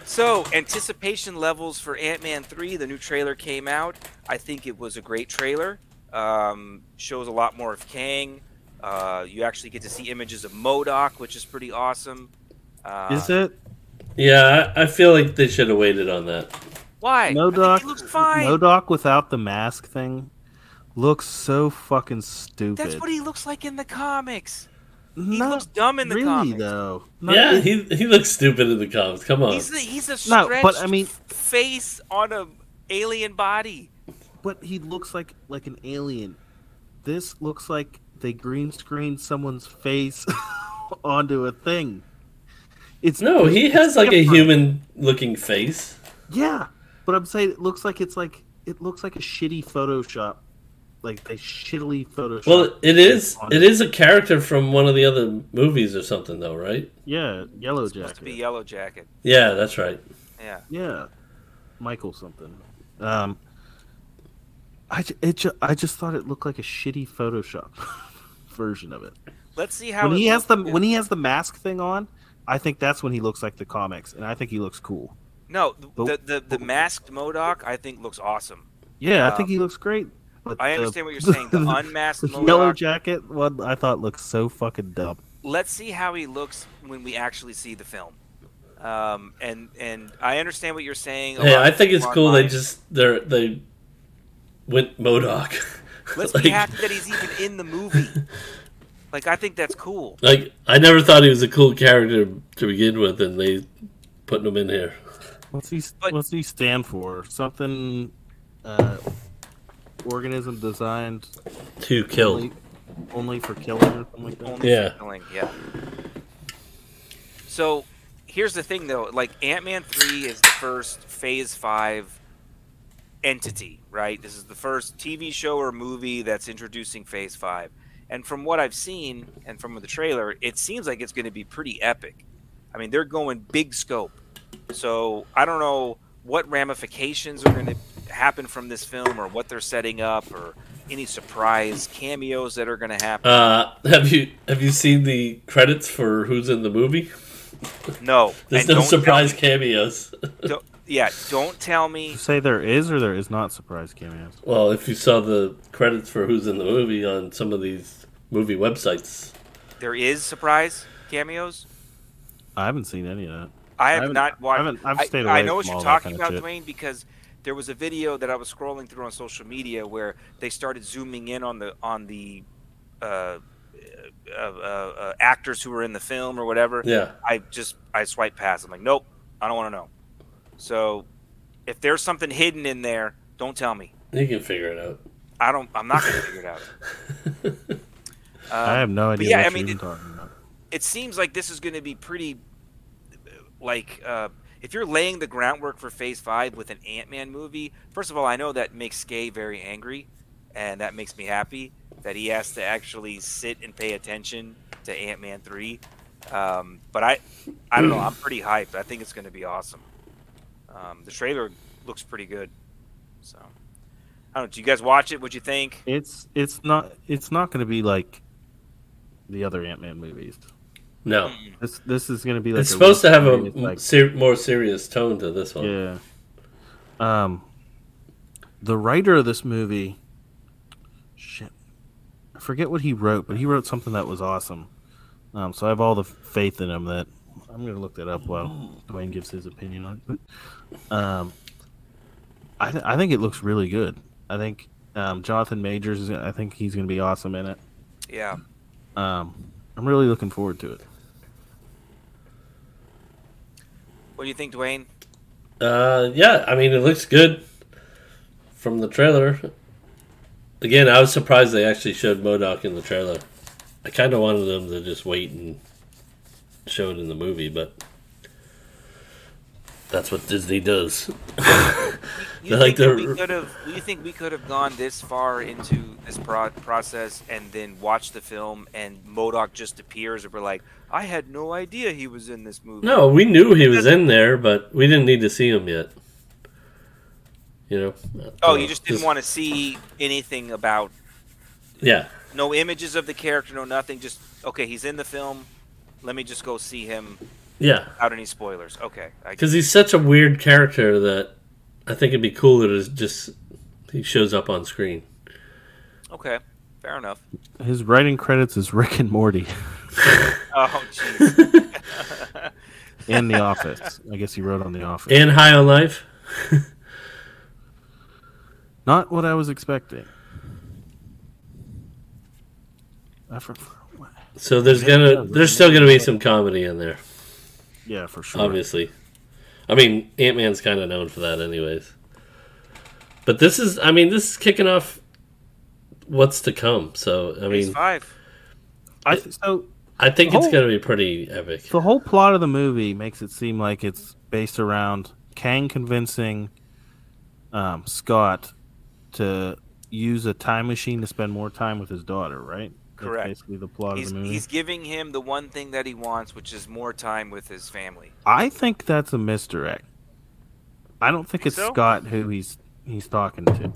So, anticipation levels for Ant-Man three. The new trailer came out. I think it was a great trailer. Um, shows a lot more of Kang. Uh, you actually get to see images of MODOK, which is pretty awesome. Uh, is it? Yeah, I, I feel like they should have waited on that. Why? MODOK, MODOK without the mask thing looks so fucking stupid. That's what he looks like in the comics. He Not looks dumb in the really, comics. Though. Not yeah, really. he he looks stupid in the comics. Come on. He's a, he's a stretched no, but, I mean, face on a alien body. But he looks like, like an alien. This looks like they green screened someone's face onto a thing. It's No, it's, he has like different. A human looking face. Yeah, but I'm saying it looks like it's like it looks like a shitty Photoshop. Like they shittily photoshopped. Well, it is it is a character from one of the other movies or something, though, right? Yeah, Yellow Jacket. It's supposed to be Yellow Jacket. Yeah, that's right. Yeah, yeah, Michael something. Um, I it I just thought it looked like a shitty Photoshop version of it. Let's see how when he has the good. when he has the mask thing on. I think that's when he looks like the comics, and I think he looks cool. No, but, the the, the but, masked MODOK I think looks awesome. Yeah, um, I think he looks great. But I understand the, what you're saying. The unmasked the Yellow Jacket one I thought looked so fucking dumb. Let's see how he looks when we actually see the film. Um, and and I understand what you're saying. Yeah, I think it's cool online. they just they they went MODOK. Let's like, be happy that he's even in the movie. Like I think that's cool. Like I never thought he was a cool character to begin with, and they putting him in here. What's he but, What's he stand for? Something. Uh, Organism designed to kill, only, only for killing or something like that. Only yeah. For killing, yeah. So here's the thing, though. Like Ant-Man three is the first Phase Five entity, right? This is the first T V show or movie that's introducing Phase Five, and from what I've seen and from the trailer, it seems like it's going to be pretty epic. I mean, they're going big scope. So I don't know what ramifications are going to happen from this film or what they're setting up or any surprise cameos that are going to happen. Uh, have you have you seen the credits for who's in the movie? No. There's no surprise cameos. Don't, yeah, don't tell me. You say there is or there is not surprise cameos? Well, if you saw the credits for who's in the movie on some of these movie websites. There is surprise cameos? I haven't seen any of that. I have I not watched. I haven't, I've stayed away I, I know what you're talking about, Dwayne, because... there was a video that I was scrolling through on social media where they started zooming in on the on the uh, uh, uh, uh, actors who were in the film or whatever. Yeah. I just I swiped past. I'm like, nope, I don't want to know. So if there's something hidden in there, don't tell me. You can figure it out. I don't. I'm not going to figure it out. um, I have no idea. Yeah, what I mean, you're it, talking about. It seems like this is going to be pretty. Like, uh, if you're laying the groundwork for Phase Five with an Ant-Man movie, first of all, I know that makes Skye very angry, and that makes me happy that he has to actually sit and pay attention to Ant-Man Three. Um, but I, I don't know. I'm pretty hyped. I think it's going to be awesome. Um, the trailer looks pretty good, so. I don't know, do you guys watch it? What'd you think? It's it's not it's not going to be like the other Ant-Man movies. No, this this is going to be like it's supposed to have a like, ser- more serious tone to this one. Yeah. Um, the writer of this movie, shit, I forget what he wrote, but he wrote something that was awesome. Um, so I have all the faith in him that I'm going to look that up while Dwayne gives his opinion on it. But, um, I th- I think it looks really good. I think um, Jonathan Majors, is gonna, I think he's going to be awesome in it. Yeah. Um, I'm really looking forward to it. What do you think, Dwayne? Uh, yeah, I mean, it looks good from the trailer. Again, I was surprised they actually showed MODOK in the trailer. I kind of wanted them to just wait and show it in the movie, but that's what Disney does. You think, like the... we could have, you think we could have gone this far into this pro- process and then watched the film and MODOK just appears and we're like, I had no idea he was in this movie. No, we knew he was in there, but we didn't need to see him yet. You know? Oh, uh, you just didn't just... want to see anything about... Yeah. No images of the character, no nothing. Just, okay, he's in the film. Let me just go see him. Yeah. Without any spoilers. Okay. Because he's such a weird character that... I think it'd be cool that it just he shows up on screen. Okay, fair enough. His writing credits is Rick and Morty. Oh, jeez. And The Office. I guess he wrote on The Office. And High on Life. Not what I was expecting. I for, what? So there's gonna there's still gonna be some comedy in there. Yeah, for sure. Obviously. I mean, Ant-Man's kind of known for that anyways. But this is, I mean, this is kicking off what's to come. So, I mean... Phase five. I, so I think it's going to be pretty epic. The whole plot of the movie makes it seem like it's based around Kang convincing um, Scott to use a time machine to spend more time with his daughter, right? Correct. That's basically the plot he's, of the movie. He's giving him the one thing that he wants, which is more time with his family. I think that's a misdirect. I don't think, think it's so? Scott who he's he's talking to.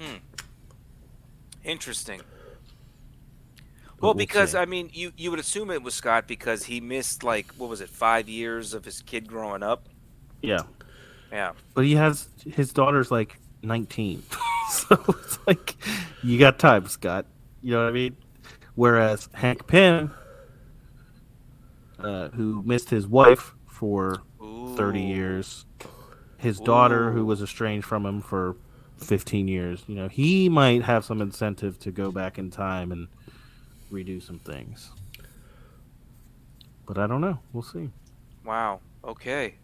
Hmm. Interesting. But well, we'll because see. I mean, you you would assume it was Scott because he missed like what was it, five years of his kid growing up. Yeah. Yeah. But he has his daughter's like nineteen. So it's like, you got time, Scott. You know what I mean? Whereas Hank Pym, uh, who missed his wife for Ooh. thirty years, his Ooh. daughter, who was estranged from him for fifteen years, you know, he might have some incentive to go back in time and redo some things. But I don't know. We'll see. Wow. Okay.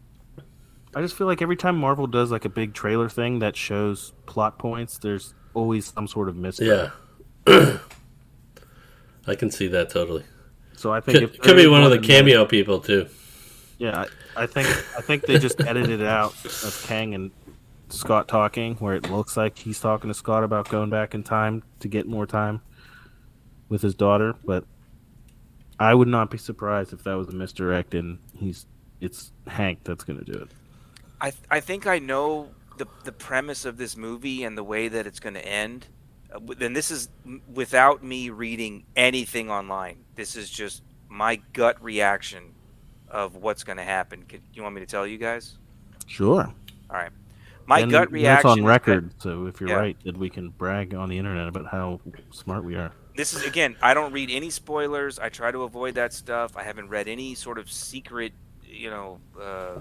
I just feel like every time Marvel does like a big trailer thing that shows plot points, there's always some sort of mystery. Yeah, I can see that totally. So I think could, if could be one of the cameo there, people too. Yeah, I, I think I think they just edited it out of Kang and Scott talking, where it looks like he's talking to Scott about going back in time to get more time with his daughter. But I would not be surprised if that was a misdirect, and he's it's Hank that's going to do it. I th- I think I know the the premise of this movie and the way that it's going to end. Uh, and this is m- without me reading anything online. This is just my gut reaction of what's going to happen. Could, you want me to tell you guys? Sure. All right. My and gut reaction. That's on record, that, so if you're yeah. right, then we can brag on the internet about how smart we are. This is, again, I don't read any spoilers. I try to avoid that stuff. I haven't read any sort of secret... You know, uh, uh,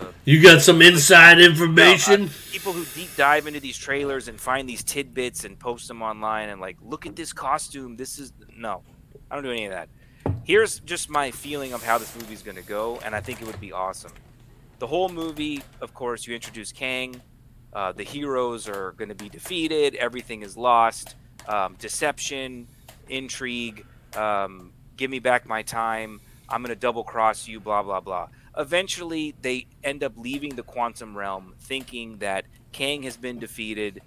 uh, you got some inside information. No, uh, people who deep dive into these trailers and find these tidbits and post them online and like, look at this costume. This is no, I don't do any of that. Here's just my feeling of how this movie is going to go, and I think it would be awesome. The whole movie, of course, you introduce Kang, Uh, the heroes are going to be defeated. Everything is lost. Um, deception, intrigue, um, give me back my time. I'm going to double cross you, blah, blah, blah. Eventually, they end up leaving the quantum realm thinking that Kang has been defeated.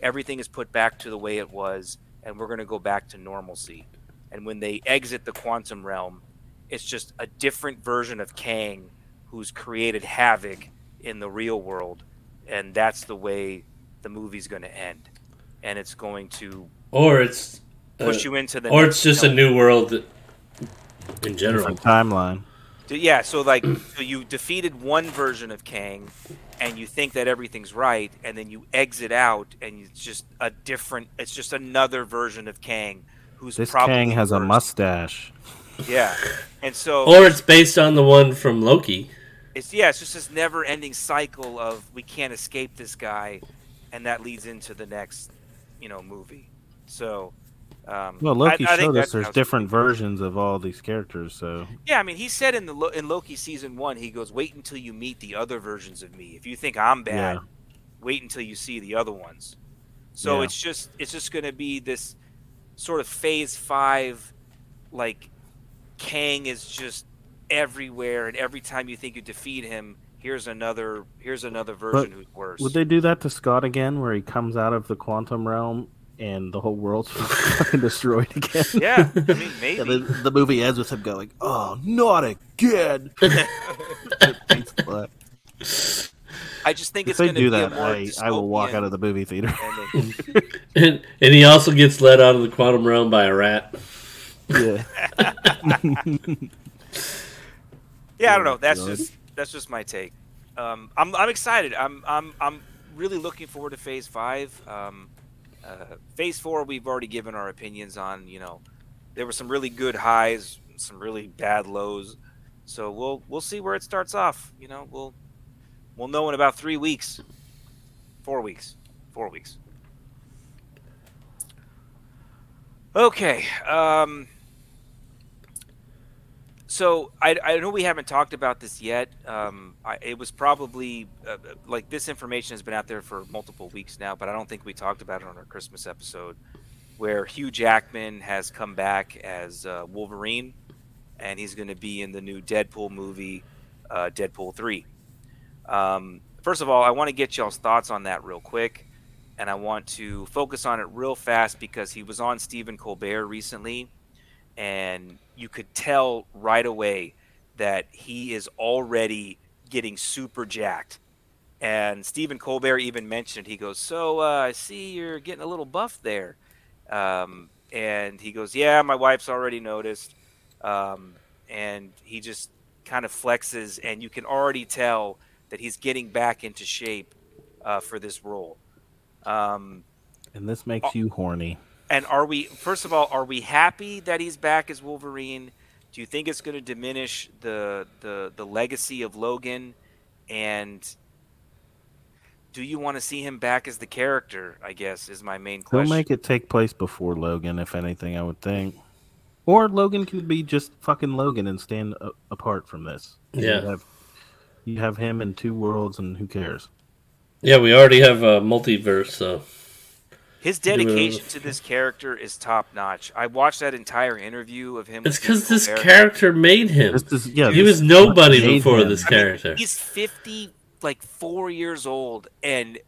Everything is put back to the way it was, and we're going to go back to normalcy. And when they exit the quantum realm, it's just a different version of Kang who's created havoc in the real world. And that's the way the movie's going to end. And it's going to or it's push uh, you into the or next, it's just you know, a new world in general timeline. Yeah, so like so you defeated one version of Kang, and you think that everything's right, and then you exit out, and it's just a different. It's just another version of Kang who's this probably Kang has worse. A mustache. Yeah, and so or it's based on the one from Loki. It's yeah, it's just this never-ending cycle of we can't escape this guy, and that leads into the next, you know, movie. So. Um, well, Loki I, I showed us there's different versions of all these characters, so... Yeah, I mean, he said in the in Loki Season one, he goes, wait until you meet the other versions of me. If you think I'm bad, yeah. wait until you see the other ones. So yeah. it's just it's just going to be this sort of Phase five, like, Kang is just everywhere, and every time you think you defeat him, here's another, here's another version but who's worse. Would they do that to Scott again, where he comes out of the quantum realm and the whole world's fucking destroyed again? Yeah, I mean, maybe. And then the movie ends with him going, oh, not again! I just think if it's going to be that, a more I, I will walk out of the movie theater. and, and he also gets let out of the quantum realm by a rat. Yeah. yeah, I don't know. That's just that's just my take. Um, I'm I'm excited. I'm I'm I'm really looking forward to Phase Five. Um, Uh, phase four, we've already given our opinions on. You know, there were some really good highs, some really bad lows. So we'll we'll see where it starts off. You know, we'll we'll know in about three weeks, four weeks, four weeks. Okay. Um, so I I know we haven't talked about this yet. Um, I, it was probably uh, like this information has been out there for multiple weeks now, but I don't think we talked about it on our Christmas episode, where Hugh Jackman has come back as uh, Wolverine, and he's going to be in the new Deadpool movie, uh, Deadpool three. Um, first of all, I want to get y'all's thoughts on that real quick, and I want to focus on it real fast because he was on Stephen Colbert recently, and you could tell right away that he is already getting super jacked. And Stephen Colbert even mentioned it. He goes, so uh, I see you're getting a little buff there. Um, and he goes, yeah, my wife's already noticed. Um, and he just kind of flexes, and you can already tell that he's getting back into shape uh, for this role. Um, and this makes uh, you horny. And are we, first of all, are we happy that he's back as Wolverine? Do you think it's going to diminish the, the the legacy of Logan? And do you want to see him back as the character, I guess, is my main question. They'll make it take place before Logan, if anything, I would think. Or Logan could be just fucking Logan and stand a- apart from this. Yeah. You have, you have him in two worlds, and who cares? Yeah, we already have a multiverse, so... His dedication to this character is top-notch. I watched that entire interview of him. It's because this character made him. This is, yeah, he was nobody before this character. I mean, he's fifty, like four years old, and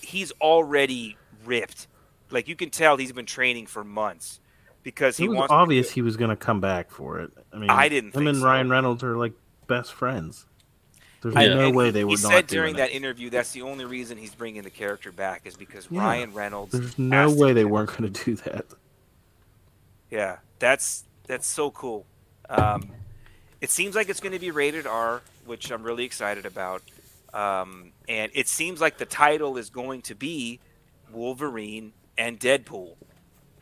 he's already ripped. Like you can tell, he's been training for months because he wants. It was obvious he was going to come back for it. I mean, I didn't. Him and Ryan Reynolds are like best friends. There's yeah. no way they would not. He said during that interview, that's the only reason he's bringing the character back is because yeah. Ryan Reynolds. There's no way they weren't going to do that. Yeah, that's that's so cool. Um, it seems like it's going to be rated R, which I'm really excited about. Um, and it seems like the title is going to be Wolverine and Deadpool.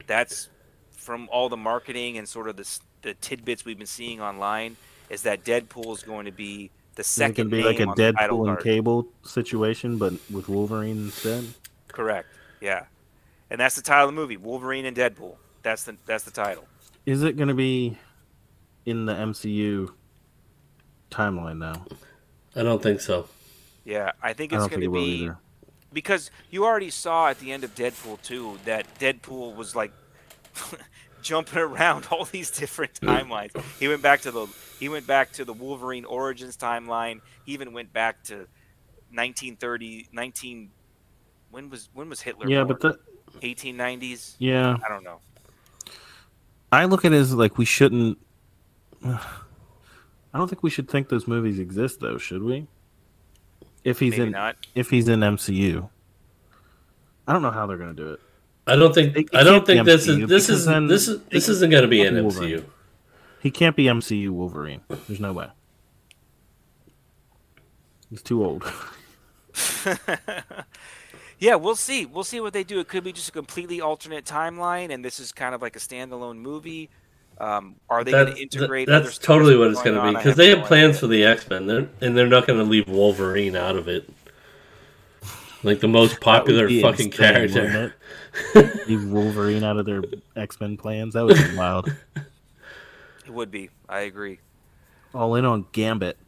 That's from all the marketing and sort of the the tidbits we've been seeing online is that Deadpool is going to be. The second it can be like a Deadpool and Cable situation, but with Wolverine instead. Correct. Yeah, and that's the title of the movie: Wolverine and Deadpool. That's the that's the title. Is it going to be in the M C U timeline now? I don't think so. Yeah, I think it's going to be Because you already saw at the end of Deadpool two that Deadpool was like jumping around all these different timelines. He went back to the he went back to the Wolverine Origins timeline. He even went back to nineteen thirty, nineteen When was when was Hitler? Yeah, born? But the eighteen nineties. Yeah, I don't know. I look at it as like we shouldn't. Uh, I don't think we should think those movies exist, though, should we? If he's Maybe in, not. If he's in M C U, I don't know how they're going to do it. I don't think. It, it I don't think this is this is this is this isn't going to be an M C U. Wolverine. He can't be M C U Wolverine. There's no way. He's too old. Yeah, we'll see. We'll see what they do. It could be just a completely alternate timeline, and this is kind of like a standalone movie. Um, are they that, going to integrate? That, that's totally what it's going to be, because they have plans idea. for the X-Men, they're, and they're not going to leave Wolverine out of it. Like the most popular fucking insane, character. Leave Wolverine out of their X-Men plans? That would be wild. It would be. I agree. All in on Gambit.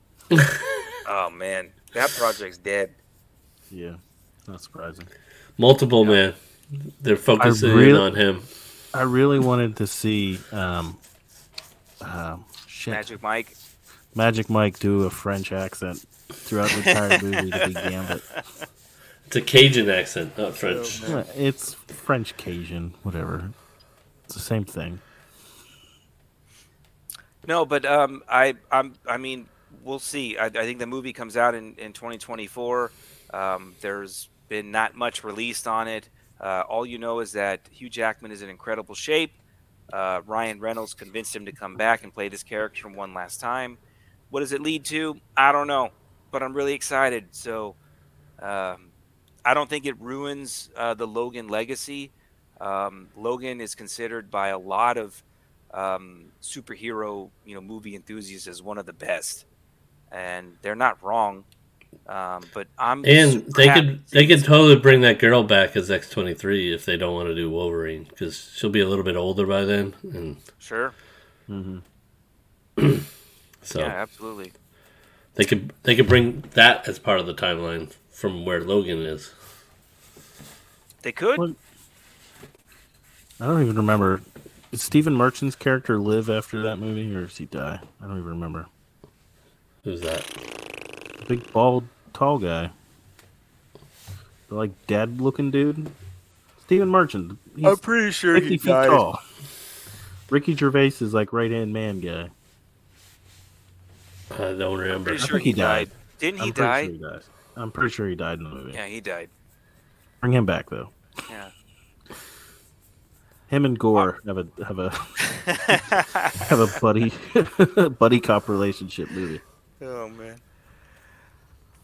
Oh, man. That project's dead. Yeah. Not surprising. Multiple, yeah. Man. They're focusing really, in on him. I really wanted to see um, uh, shit. Magic Mike. Magic Mike do a French accent throughout the entire movie to be Gambit. It's a Cajun accent, not French. Oh, it's French Cajun, whatever. It's the same thing. No, but um, I, I'm, I mean, we'll see. I, I think the movie comes out in, in twenty twenty-four. Um, there's been not much released on it. Uh, all you know is that Hugh Jackman is in incredible shape. Uh, Ryan Reynolds convinced him to come back and play this character one last time. What does it lead to? I don't know, but I'm really excited. So um, I don't think it ruins uh, the Logan legacy. Um, Logan is considered by a lot of um, superhero, you know, movie enthusiasts as one of the best, and they're not wrong. Um, but I'm and they could they could totally bring that girl back as X twenty-three if they don't want to do Wolverine, because she'll be a little bit older by then. And... Sure. Mm-hmm. So yeah, absolutely. They could they could bring that as part of the timeline from where Logan is. They could. What? I don't even remember. Did Stephen Merchant's character live after that movie, or does he die? I don't even remember. Who's that? Big bald tall guy, the, like dad looking dude, Stephen Merchant. He's I'm pretty sure he died. Tall. Ricky Gervais is like right hand man guy. I don't remember. I'm pretty sure I think he, he died. died. Didn't he I'm die? Sure he died. I'm pretty sure he died in the movie. Yeah, he died. Bring him back though. Yeah. Him and Gore have a have a have a buddy buddy cop relationship movie. Oh man.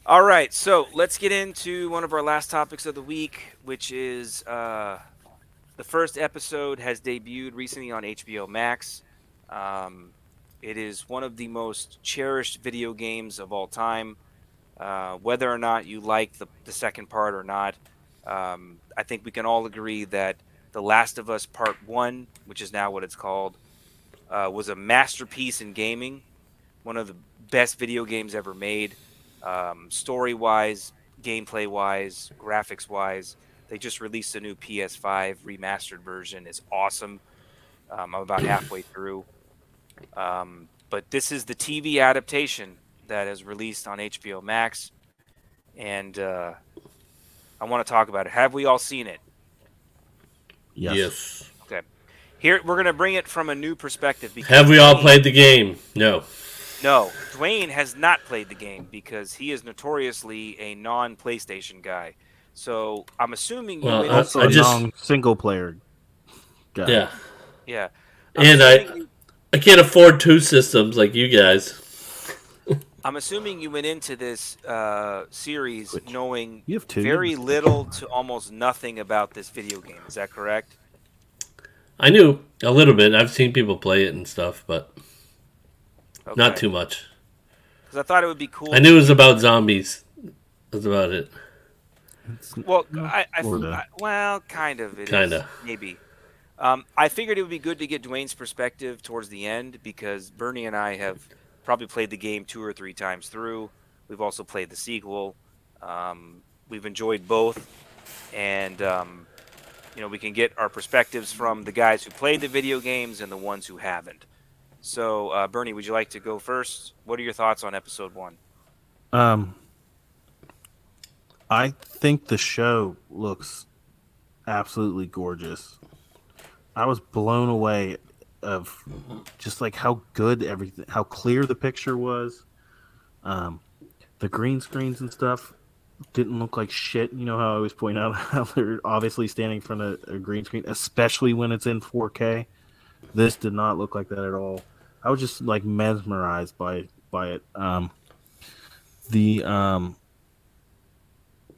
All right, so let's get into one of our last topics of the week, which is uh, the first episode has debuted recently on H B O Max. Um, it is one of the most cherished video games of all time. Uh, whether or not you like the, the second part or not, um, I think we can all agree that The Last of Us Part one, which is now what it's called, uh, was a masterpiece in gaming, one of the best video games ever made. Um, story-wise, gameplay-wise, graphics-wise. They just released a new P S five remastered version. It's awesome. Um, I'm about halfway through. Um, but this is the T V adaptation that is released on H B O Max. And uh, I want to talk about it. Have we all seen it? Yes. yes. Okay. Here, we're going to bring it from a new perspective. Because Have we all played the game? No. No, Dwayne has not played the game because he is notoriously a non-PlayStation guy. So I'm assuming well, you also a non-single-player guy. Yeah, yeah. I'm and I, you... I can't afford two systems like you guys. I'm assuming you went into this uh, series Which, knowing you have two. very little to almost nothing about this video game. Is that correct? I knew a little bit. I've seen people play it and stuff, but. Okay. Not too much. Because I thought it would be cool. I knew it was about zombies. That's about it. Well, I, I, I well, kind of. Kind of. Maybe. Um, I figured it would be good to get Dwayne's perspective towards the end because Bernie and I have probably played the game two or three times through. We've also played the sequel. Um, We've enjoyed both, and um, you know, we can get our perspectives from the guys who played the video games and the ones who haven't. So, uh, Bernie, would you like to go first? What are your thoughts on episode one? Um, I think the show looks absolutely gorgeous. I was blown away of just like how good everything, how clear the picture was. Um, the green screens and stuff didn't look like shit. You know how I always point out how they're obviously standing in front of a green screen, especially when it's in four K. This did not look like that at all. I was just like mesmerized by by it. Um, the um,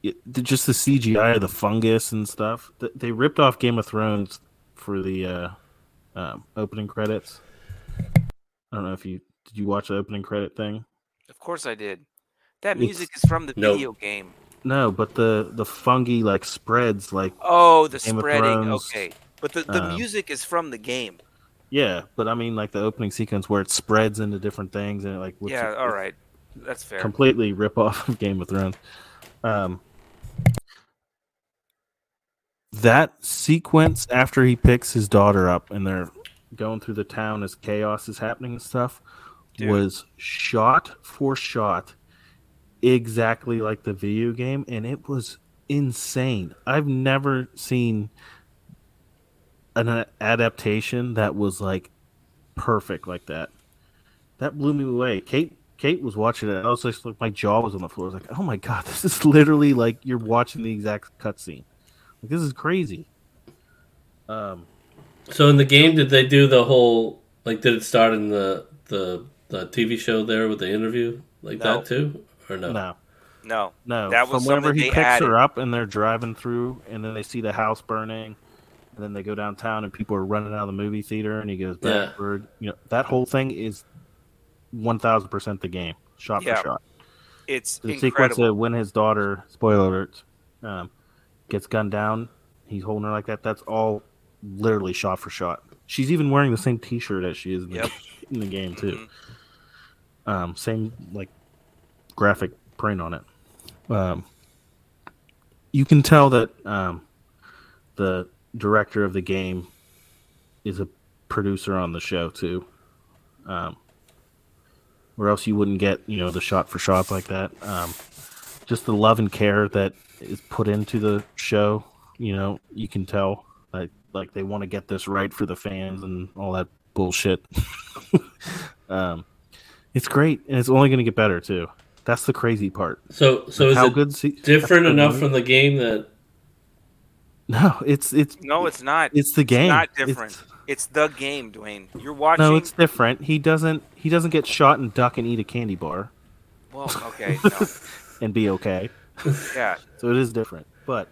it, just the C G I of the fungus and stuff. They ripped off Game of Thrones for the uh, um, opening credits. I don't know if you did you watch the opening credit thing? Of course I did. That music it's, is from the nope. video game. No, but the, the fungi like spreads like oh the Game spreading. Okay, but the, the um, music is from the game. Yeah, but I mean like the opening sequence where it spreads into different things and it, like whips, yeah, all right, that's fair. Completely rip off of Game of Thrones. Um, that sequence after he picks his daughter up and they're going through the town as chaos is happening and stuff Dude. was shot for shot. Exactly like the video game, and it was insane. I've never seen an adaptation that was like perfect like that. That blew me away. Kate, Kate was watching it. I was just like, my jaw was on the floor. I was like, oh my god, this is literally like you're watching the exact cutscene. Like this is crazy. Um, so in the game, did they do the whole like? Did it start in the the, the T V show there with the interview like no. that too? Or no? No. No. No. That was From whenever he picks added. her up and they're driving through and then they see the house burning and then they go downtown and people are running out of the movie theater and he goes backward. Yeah. You know, that whole thing is one thousand percent the game, shot yeah. for shot. It's the incredible. Sequence of when his daughter, spoiler alert, um, gets gunned down, he's holding her like that. That's all literally shot for shot. She's even wearing the same t-shirt as she is in, yep. the, in the game too. Mm-hmm. Um, same like graphic print on it. Um, you can tell that um, the director of the game is a producer on the show too, um, or else you wouldn't get, you know, the shot for shots like that. Um, just the love and care that is put into the show, you know, you can tell like like they want to get this right for the fans and all that bullshit. um, it's great, and it's only going to get better too. That's the crazy part. So, so is How it good se- different enough movie? from the game that? No, it's it's no, it's not. It's the game. It's not different. It's, it's the game, Dwayne. You're watching. No, it's different. He doesn't. He doesn't get shot and duck and eat a candy bar. Well, okay, no. and be okay. Yeah. So it is different, but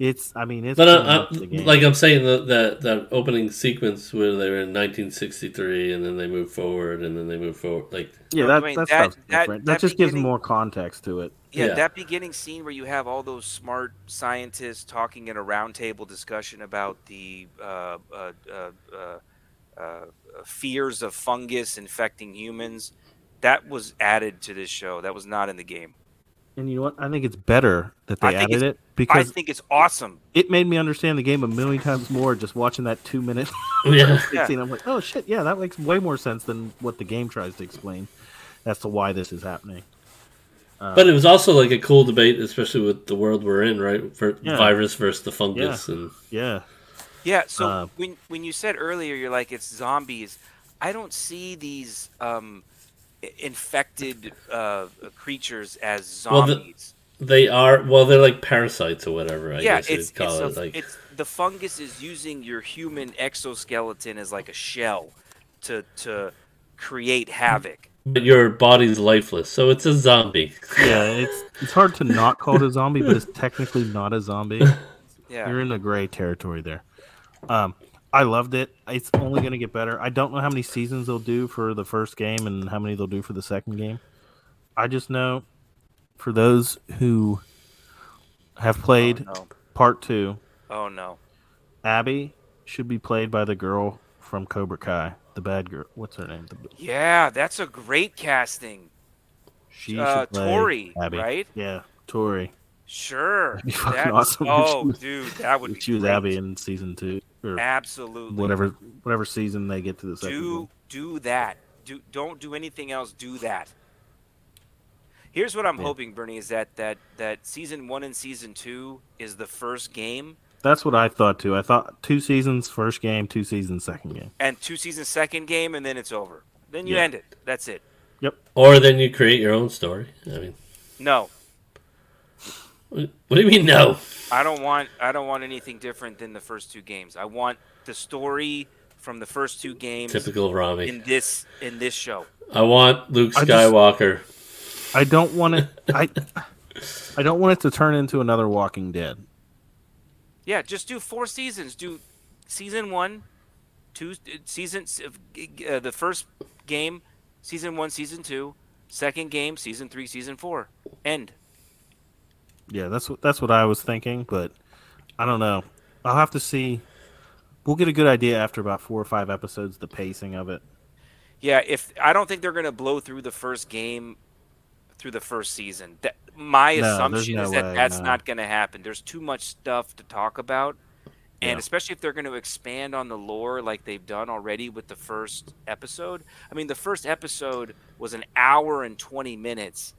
it's. I mean, it's. But I, I, the game. Like I'm saying, the, that that opening sequence where they were in nineteen sixty-three, and then they move forward, and then they move forward, like. Yeah, that, I mean, that, that stuff's different. That, that, that just gives more context to it. Yeah, yeah, that beginning scene where you have all those smart scientists talking in a roundtable discussion about the uh, uh, uh, uh, uh, fears of fungus infecting humans, that was added to this show. That was not in the game. And you know what? I think it's better that they added it because I think it's awesome. It made me understand the game a million times more just watching that two minute yeah. scene. I'm like, oh shit, yeah, that makes way more sense than what the game tries to explain as to why this is happening. Um, but it was also like a cool debate, especially with the world we're in, right? For yeah. virus versus the fungus, yeah. and yeah, yeah. So uh, when when you said earlier, you're like, it's zombies. I don't see these. Um, infected uh, creatures as zombies. Well, the, they are well they're like parasites or whatever, I yeah, guess it's, you'd call it's it. A, like it's, the fungus is using your human exoskeleton as like a shell to to create havoc. But your body's lifeless, so it's a zombie. Yeah, it's it's hard to not call it a zombie, but it's technically not a zombie. Yeah. You're in the gray territory there. Um I loved it. It's only going to get better. I don't know how many seasons they'll do for the first game and how many they'll do for the second game. I just know for those who have played oh, no. part two, oh no, Abby should be played by the girl from Cobra Kai, the bad girl. What's her name? The... Yeah, that's a great casting. She uh, should play Tori, Abby. Right? Yeah, Tori. Sure. That'd be fucking That's, awesome. Oh, dude, that would be choose great. Abby in season two. Or Absolutely. Whatever, whatever season they get to the second. Do one. do that. Do don't do anything else. Do that. Here's what I'm yeah. hoping, Bernie, is that, that that season one and season two is the first game. That's what I thought too. I thought two seasons first game, two seasons second game, and two seasons second game, and then it's over. Then you yeah. end it. That's it. Yep. Or then you create your own story. I mean, no. What do you mean no? I don't want I don't want anything different than the first two games. I want the story from the first two games. Typical Rami. In this in this show. I want Luke Skywalker. I, just, I don't want it I I don't want it to turn into another Walking Dead. Yeah, just do four seasons. Do season one, two seasons of uh, the first game, season one, season two, second game, season three, season four. End. Yeah, that's what that's what I was thinking, but I don't know. I'll have to see. We'll get a good idea after about four or five episodes, the pacing of it. Yeah, if I don't think they're going to blow through the first game through the first season. That, my no, assumption no is way, that that's no. not going to happen. There's too much stuff to talk about, and yeah. especially if they're going to expand on the lore like they've done already with the first episode. I mean, the first episode was an hour and twenty minutes.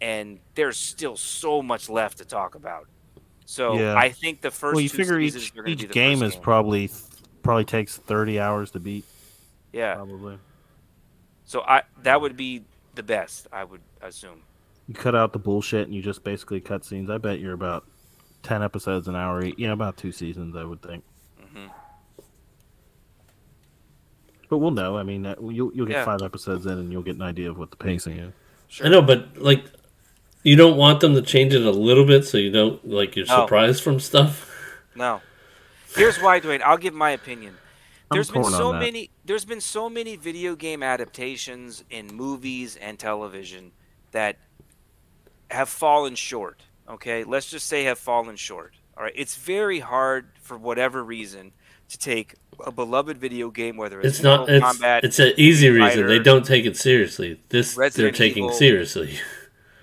And there's still so much left to talk about. So yeah. I think the first well, you two figure seasons each, are going to be the game first game. is probably probably takes thirty hours to beat. Yeah, probably. So I that would be the best, I would assume. You cut out the bullshit and you just basically cut scenes. I bet you're about ten episodes an hour. You know, about two seasons, I would think. Mm-hmm. But we'll know. I mean, you'll you'll get yeah. five episodes in, and you'll get an idea of what the pacing is. Sure. I know, but like. You don't want them to change it a little bit so you don't, like, you're no. surprised from stuff? No. Here's why, Dwayne. I'll give my opinion. There's been so many there's been so many video game adaptations in movies and television that have fallen short, okay? Let's just say have fallen short, all right? It's very hard, for whatever reason, to take a beloved video game, whether it's, it's not it's, combat, it's an easy reason. They don't take it seriously. This Resident they're taking Evil, seriously.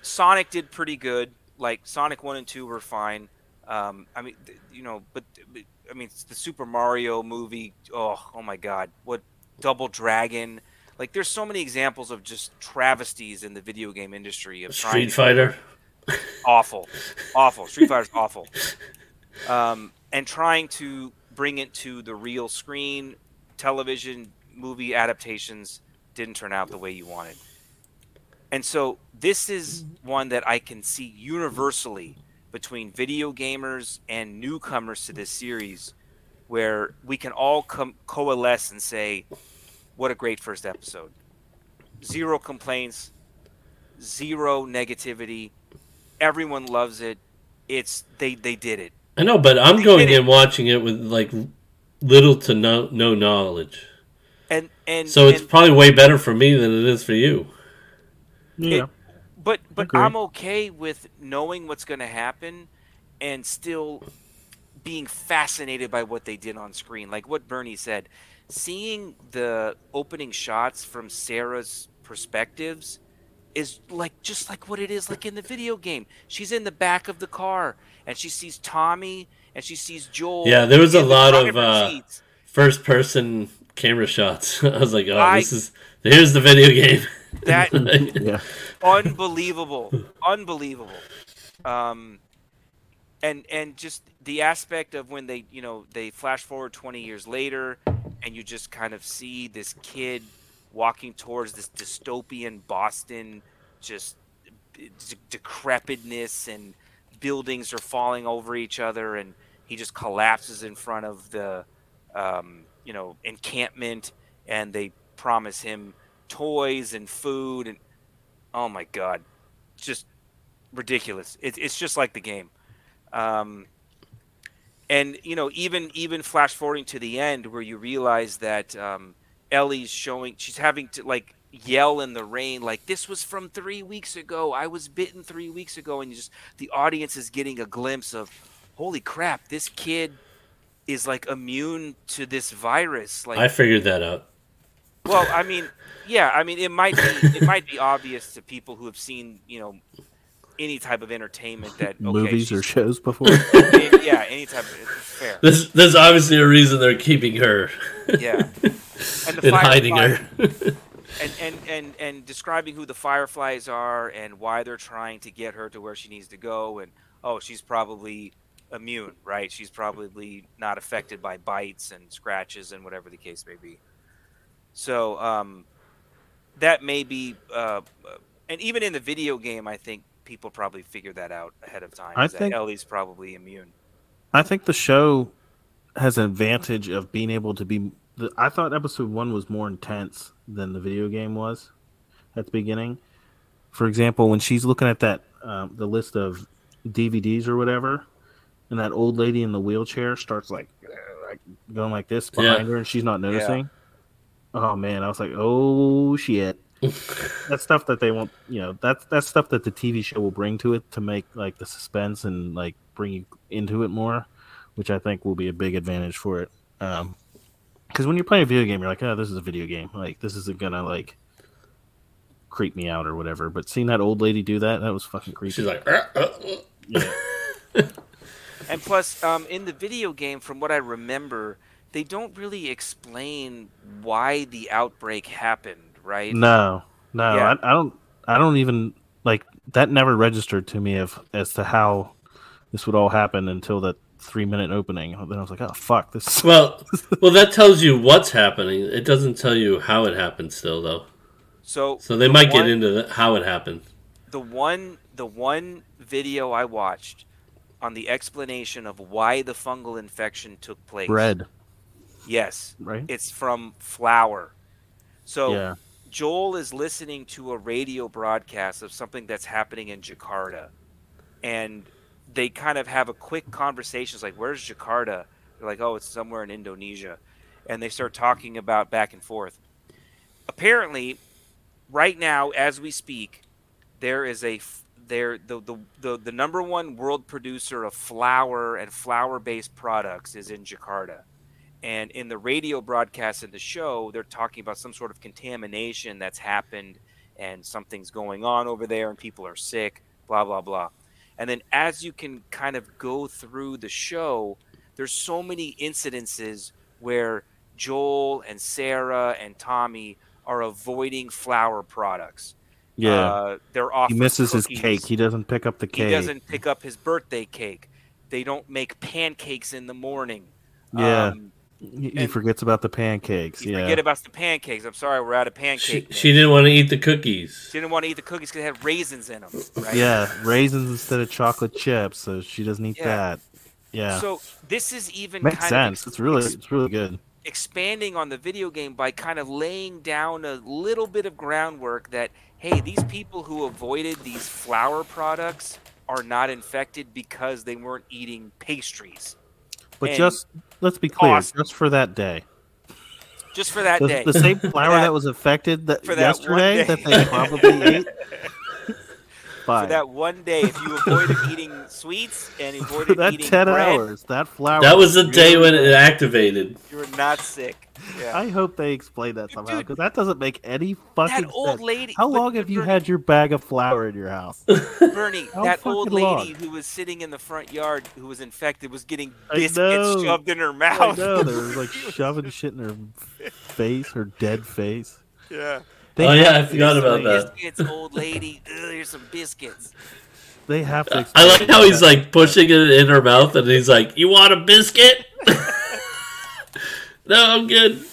Sonic did pretty good. Like, Sonic one and two were fine. Um, I mean, you know, but, but I mean, it's the Super Mario movie. Oh, oh my God. What Double Dragon. Like, there's so many examples of just travesties in the video game industry. Of Street Fighter. Awful. Awful. Street Fighter's awful. Um, and trying to bring it to the real screen, television, movie adaptations didn't turn out the way you wanted. And so this is one that I can see universally between video gamers and newcomers to this series, where we can all com- coalesce and say, what a great first episode. Zero complaints, zero negativity. Everyone loves it. It's they, they did it. I know, but I'm they going in watching it with like little to no, no knowledge. And, and So it's and, probably way better for me than it is for you. Yeah, it, but but Agreed. I'm okay with knowing what's going to happen and still being fascinated by what they did on screen. Like what Bernie said, seeing the opening shots from Sarah's perspectives is like just like what it is like in the video game. She's in the back of the car and she sees Tommy and she sees Joel. Yeah, there was a lot of uh, first-person camera shots. I was like, oh, I, this is here's the video game. That yeah. unbelievable, unbelievable, um, and and just the aspect of when they you know they flash forward twenty years later, and you just kind of see this kid walking towards this dystopian Boston, just d- decrepitness and buildings are falling over each other, and he just collapses in front of the um, you know encampment, and they promise him toys and food and oh my God, just ridiculous. It, it's just like the game. Um, and you know, even, even flash forwarding to the end where you realize that um, Ellie's showing, she's having to like yell in the rain, like this was from three weeks ago. I was bitten three weeks ago. And you just, the audience is getting a glimpse of, holy crap, this kid is like immune to this virus. Like I figured that out. Well, I mean, yeah, I mean, it might be it might be obvious to people who have seen, you know, any type of entertainment that okay, movies or shows before. Yeah, any type of it's fair. This, there's obviously a reason they're keeping her. Yeah, and, the and hiding her. And, and, and, and describing who the Fireflies are and why they're trying to get her to where she needs to go. And, oh, she's probably immune, right? She's probably not affected by bites and scratches and whatever the case may be. So um, that may be uh, – and even in the video game, I think people probably figure that out ahead of time. I think Ellie's probably immune. I think the show has an advantage of being able to be – I thought episode one was more intense than the video game was at the beginning. For example, when she's looking at that um, the list of D V Ds or whatever, and that old lady in the wheelchair starts like, like going like this behind yeah. her, and she's not noticing. Yeah. Oh man, I was like, oh shit! That's stuff that they won't, you know, that's that's stuff that the T V show will bring to it to make like the suspense and like bring you into it more, which I think will be a big advantage for it. Um, Because when you're playing a video game, you're like, oh, this is a video game. Like, this isn't going to, like, creep me out or whatever. But seeing that old lady do that, that was fucking creepy. She's like, uh, uh, uh. Yeah. And plus, um, in the video game, from what I remember, they don't really explain why the outbreak happened, right? No. No. Yeah. I, I don't I don't even, like, that never registered to me of, as to how this would all happen until that three-minute opening. Then I was like, oh, fuck. This is... Well, well, that tells you what's happening. It doesn't tell you how it happened still, though. So so they the might one, get into the, how it happened. The one, the one video I watched on the explanation of why the fungal infection took place. Bread. Yes. Right? It's from flour. So yeah. Joel is listening to a radio broadcast of something that's happening in Jakarta. And they kind of have a quick conversation. It's like, where's Jakarta? They're like, oh, it's somewhere in Indonesia. And they start talking about back and forth. Apparently, right now, as we speak, there is a there the the, the, the number one world producer of flour and flour-based products is in Jakarta. And in the radio broadcast in the show, they're talking about some sort of contamination that's happened and something's going on over there and people are sick, blah, blah, blah. And then as you can kind of go through the show, there's so many incidences where Joel and Sarah and Tommy are avoiding flour products. Yeah. Uh, they're off. He misses cookies. His cake. He doesn't pick up the cake. He doesn't pick up his birthday cake. They don't make pancakes in the morning. Yeah. Um, he he forgets about the pancakes. You yeah. forget about the pancakes. I'm sorry, we're out of pancakes. She, she didn't want to eat the cookies. She didn't want to eat the cookies because they had raisins in them. Right? Yeah, raisins instead of chocolate chips, so she doesn't eat yeah. that. Yeah. So this is even makes kind sense. Of ex- it's really, it's really good. Expanding on the video game by kind of laying down a little bit of groundwork that hey, these people who avoided these flour products are not infected because they weren't eating pastries. But and just let's be clear, awesome. just for that day. Just for that the, day. The same flour that, that was affected that, that yesterday that they probably ate. Bye. For that one day, if you avoided eating sweets and avoided that eating ten bread, hours, that flour. That was the really day when it activated. You were not sick. Yeah. I hope they explain that somehow because that doesn't make any fucking that sense. Old lady, How long have Bernie, you had your bag of flour in your house? Bernie, that old lady long? who was sitting in the front yard who was infected was getting biscuits shoved in her mouth. No, they were like shoving shit in her face, her dead face. Yeah. They oh yeah, I forgot about that. Biscuits, old lady. Ugh, here's some biscuits. They have to. I like how that. He's like pushing it in her mouth, and he's like, "You want a biscuit?" No, I'm good.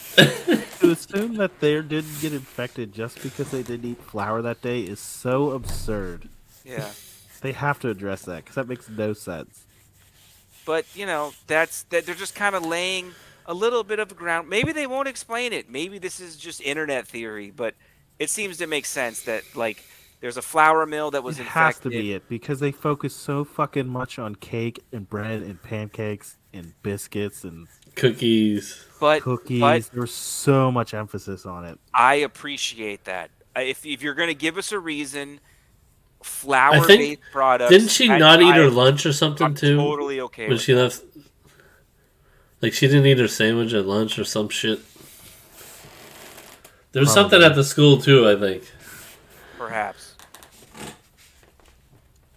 To assume that they didn't get infected just because they didn't eat flour that day is so absurd. Yeah, they have to address that because that makes no sense. But you know, that's that. They're just kind of laying a little bit of ground. Maybe they won't explain it. Maybe this is just internet theory, but it seems to make sense that like there's a flour mill that was it infected. It has to be it because they focus so fucking much on cake and bread and pancakes and biscuits and cookies. But cookies, but there's so much emphasis on it. I appreciate that. If if you're going to give us a reason, flour-based products. Didn't she I, not I, eat her I, lunch or something I'm too? Totally okay. When with she that. left Like, she didn't eat her sandwich at lunch or some shit. There was Probably. something at the school, too, I think. Perhaps.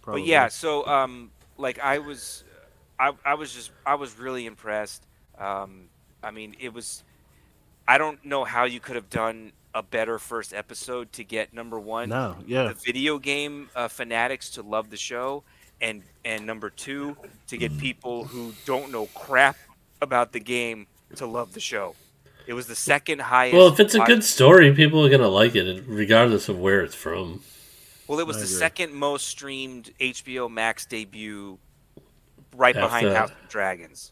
Probably. But yeah, so um, like I was, I I was just I was really impressed. Um, I mean, it was. I don't know how you could have done a better first episode to get number one, no, yeah. the video game uh, fanatics to love the show, and and number two to get people who don't know crap about the game to love the show. It was the second highest. Well, if it's a good story, people are going to like it, regardless of where it's from. Well, it was I the agree. second most streamed H B O Max debut, right After... behind House of Dragons.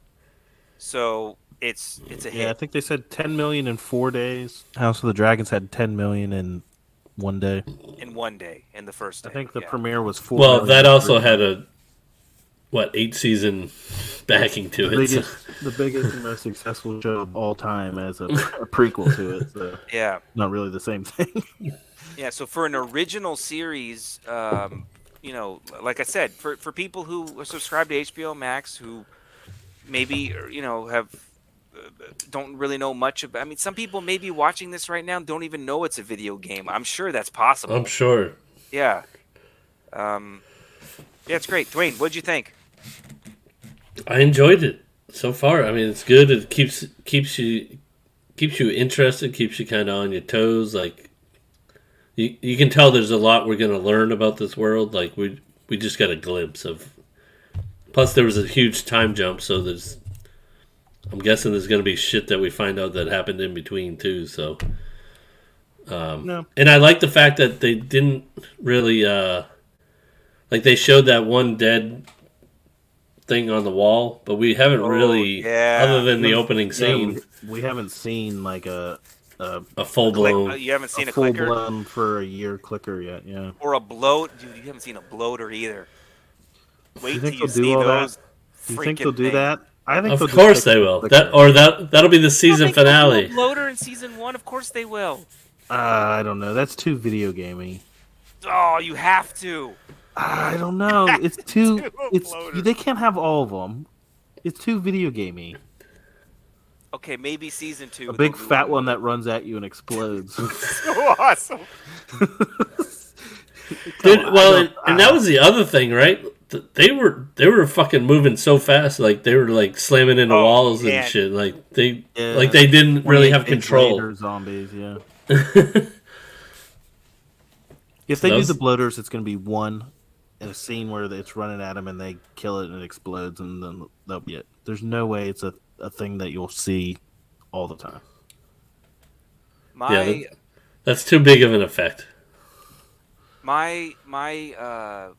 So it's it's a hit. Yeah, I think they said ten million in four days. House of the Dragons had ten million in one day. In one day, in the first day. I think the yeah. premiere was four. Well, that also had a, what, eight season backing to the it. Biggest, so. The biggest and most successful show of all time as a, a prequel to it. So yeah. Not really the same thing. Yeah, so for an original series, um, you know, like I said, for, for people who subscribe to H B O Max, who maybe, you know, have uh, don't really know much about. I mean, some people may be watching this right now and don't even know it's a video game. I'm sure that's possible. I'm sure. Yeah. Um. Yeah, it's great. Dwayne, what'd you think? I enjoyed it so far. I mean, it's good. It keeps keeps you keeps you interested. Keeps you kind of on your toes. Like you you can tell there's a lot we're gonna learn about this world. Like we we just got a glimpse of. Plus, there was a huge time jump, so there's. I'm guessing there's going to be shit that we find out that happened in between, too, so. Um, no. And I like the fact that they didn't really. Uh, like, they showed that one dead thing on the wall, but we haven't oh, really. Yeah. Other than the opening scene. Yeah, we, we haven't seen, like, a. A, a full blown. Click, you haven't seen a, a full clicker? Blown for a year clicker yet, yeah. Or a bloat. Dude, you haven't seen a bloater either. Wait you think till you they'll see do all those that? You think they'll do things. That? I think. Of course they will. That or that that'll be the season finale. Loader in season one. Of course they will. Uh, I don't know. That's too video gamey. Oh, you have to. I don't know. It's too. too it's bloater. They can't have all of them. It's too video gamey. Okay, maybe season two. A big fat one, one that runs at you and explodes. So awesome. Dude, well, and, and that was the other thing, right? They were they were fucking moving so fast, like they were like slamming into oh, walls yeah. and shit. Like they yeah. like they didn't really have control. Zombies, yeah. If they Those... do the bloaters, it's going to be one in a scene where it's running at them and they kill it and it explodes, and then that'll be it. There's no way it's a, a thing that you'll see all the time. My yeah, that, that's too big of an effect. My my. Uh...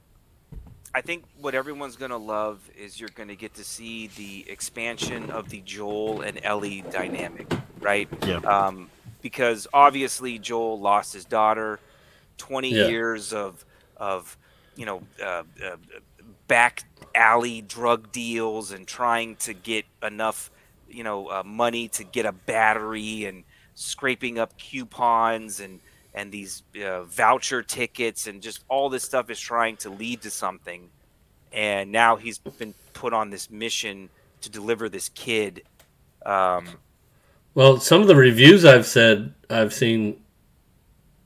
I think what everyone's going to love is you're going to get to see the expansion of the Joel and Ellie dynamic, right? Yeah. Um, because obviously Joel lost his daughter, twenty yeah. years of, of you know, uh, uh, back alley drug deals and trying to get enough, you know, uh, money to get a battery and scraping up coupons and, and these uh, voucher tickets and just all this stuff is trying to lead to something. And now he's been put on this mission to deliver this kid. Um, well, some of the reviews I've said, I've seen,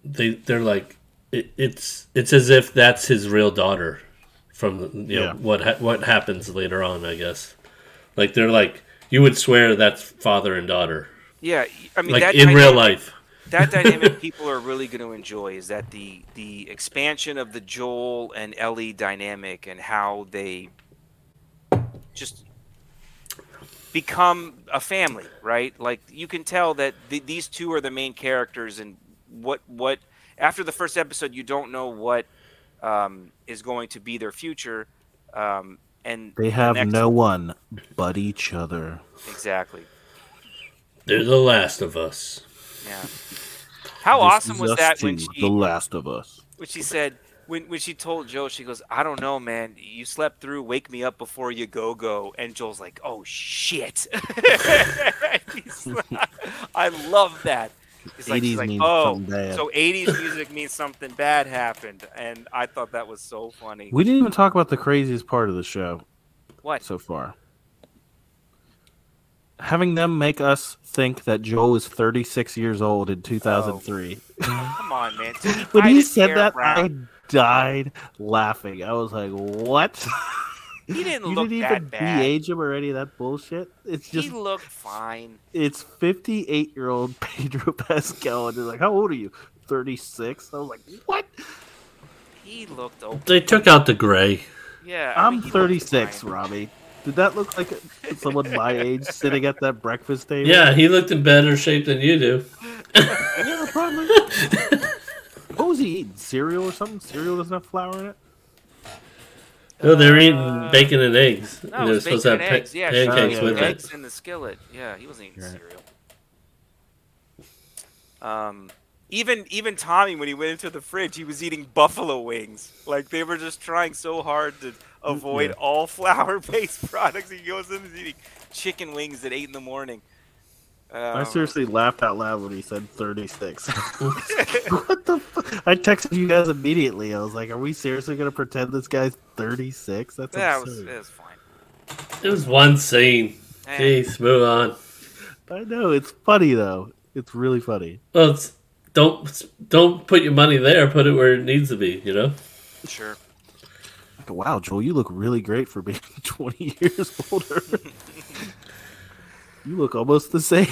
they, they're like, it, it's it's as if that's his real daughter from you know, yeah. what ha- what happens later on, I guess. Like, they're like, you would swear that's father and daughter. Yeah, I mean, like, that in real of- life. That dynamic people are really going to enjoy is that the the expansion of the Joel and Ellie dynamic and how they just become a family, right? Like, you can tell that the, these two are the main characters, and what what after the first episode you don't know what um, is going to be their future, um, and they have the next... no one but each other. Exactly. They're the Last of Us. Yeah. How this awesome was that when she The Last of Us. When she said when when she told Joel, she goes, "I don't know, man. You slept through Wake Me Up Before You Go Go." And Joel's like, "Oh shit." like, I love that. He's like, she's like, "Oh, so eighties music means something bad happened." And I thought that was so funny. We didn't even talk about the craziest part of the show. What? So far. Having them make us think that Joel is thirty-six years old in two thousand three. Oh. Come on, man. When he said that, around. I died laughing. I was like, what? He didn't you look didn't that bad. You didn't even de-age him already, that bullshit? It's just, he looked fine. It's fifty-eight-year-old Pedro Pascal, and they're like, how old are you? thirty-six? I was like, what? He looked old. They took out the gray. Yeah. I I'm mean, thirty-six, Robbie. Did that look like a, someone my age sitting at that breakfast table? Yeah, he looked in better shape than you do. Yeah, probably. What was he eating? Cereal or something? Cereal doesn't have flour in it? No, they're eating uh, bacon and eggs. No, and they're supposed to have pa- eggs. Yeah, pancakes with it. Eggs in the skillet. Yeah, he wasn't eating right. cereal. Um, even even Tommy, when he went into the fridge, he was eating buffalo wings. Like, they were just trying so hard to avoid yeah. all flour-based products. He goes in and is eating chicken wings at eight in the morning. Um, I seriously laughed out loud when he said thirty-six. What the fuck? I texted you guys immediately. I was like, are we seriously going to pretend this guy's thirty-six? That's yeah, absurd. It was, it was fine. It was one scene. Man. Jeez, move on. I know. It's funny, though. It's really funny. Well, it's, don't, don't put your money there. Put it where it needs to be, you know? Sure. Wow, Joel, you look really great for being twenty years older. You look almost the same.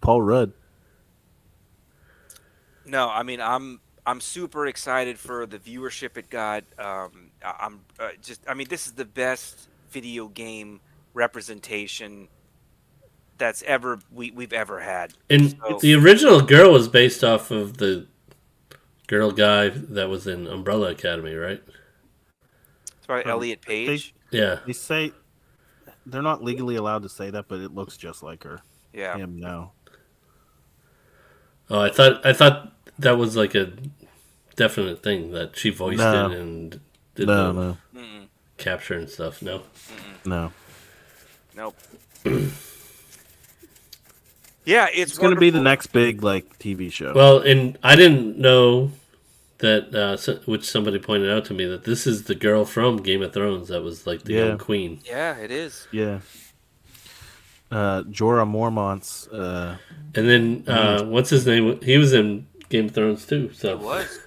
Paul Rudd. No, I mean, I'm I'm super excited for the viewership it got. Um, I'm uh, just, I mean, this is the best video game representation that's ever we we've ever had. And so, the original girl was based off of the girl guy that was in Umbrella Academy, right? It's by um, Elliot Page. They, yeah, they say. They're not legally allowed to say that, but it looks just like her. Yeah. Him, no. Oh, I thought I thought that was like a definite thing that she voiced no. it and did no, the no. capture and stuff. No. Mm-mm. No. Nope. Yeah, it's, it's going to be the next big like T V show. Well, and I didn't know that, uh, which somebody pointed out to me, that this is the girl from Game of Thrones that was like the yeah. young queen. Yeah, it is. Yeah. Uh, Jorah Mormont's. Uh, and then, uh, what's his name? He was in Game of Thrones too. So. He was.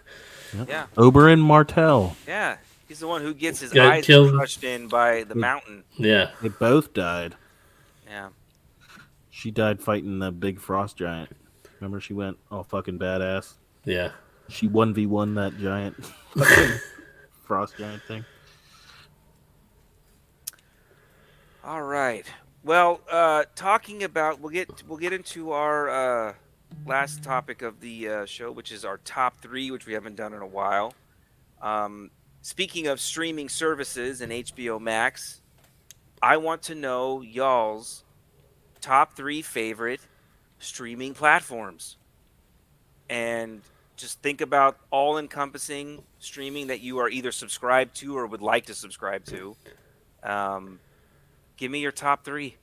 Yep. Yeah. Oberyn Martell. Yeah. He's the one who gets his Got eyes killed. crushed in by the mountain. Yeah. They both died. Yeah. She died fighting the big frost giant. Remember, she went all fucking badass? Yeah. She one v one that giant frost giant thing. All right. Well, uh, talking about we'll get we'll get into our uh, last topic of the uh, show, which is our top three, which we haven't done in a while. Um, speaking of streaming services and H B O Max, I want to know y'all's top three favorite streaming platforms. And just think about all-encompassing streaming that you are either subscribed to or would like to subscribe to. Um, give me your top three.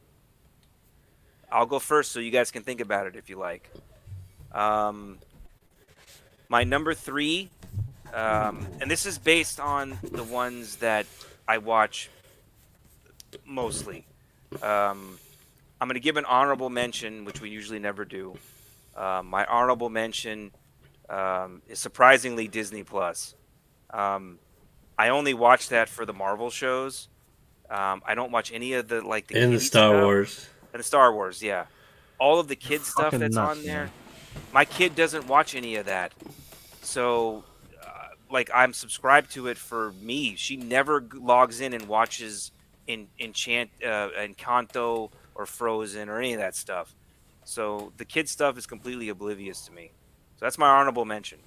I'll go first so you guys can think about it if you like. Um, my number three, um, and this is based on the ones that I watch mostly. Um, I'm going to give an honorable mention, which we usually never do. Uh, my honorable mention... Um, is surprisingly Disney Plus. Um, I only watch that for the Marvel shows. Um, I don't watch any of the like the and the Star stuff. Wars and the Star Wars. Yeah, all of the kids stuff that's nuts, on there. Man. My kid doesn't watch any of that, so uh, like I'm subscribed to it for me. She never logs in and watches in Enchant, uh, Encanto or Frozen or any of that stuff. So the kid stuff is completely oblivious to me. So that's my honorable mention.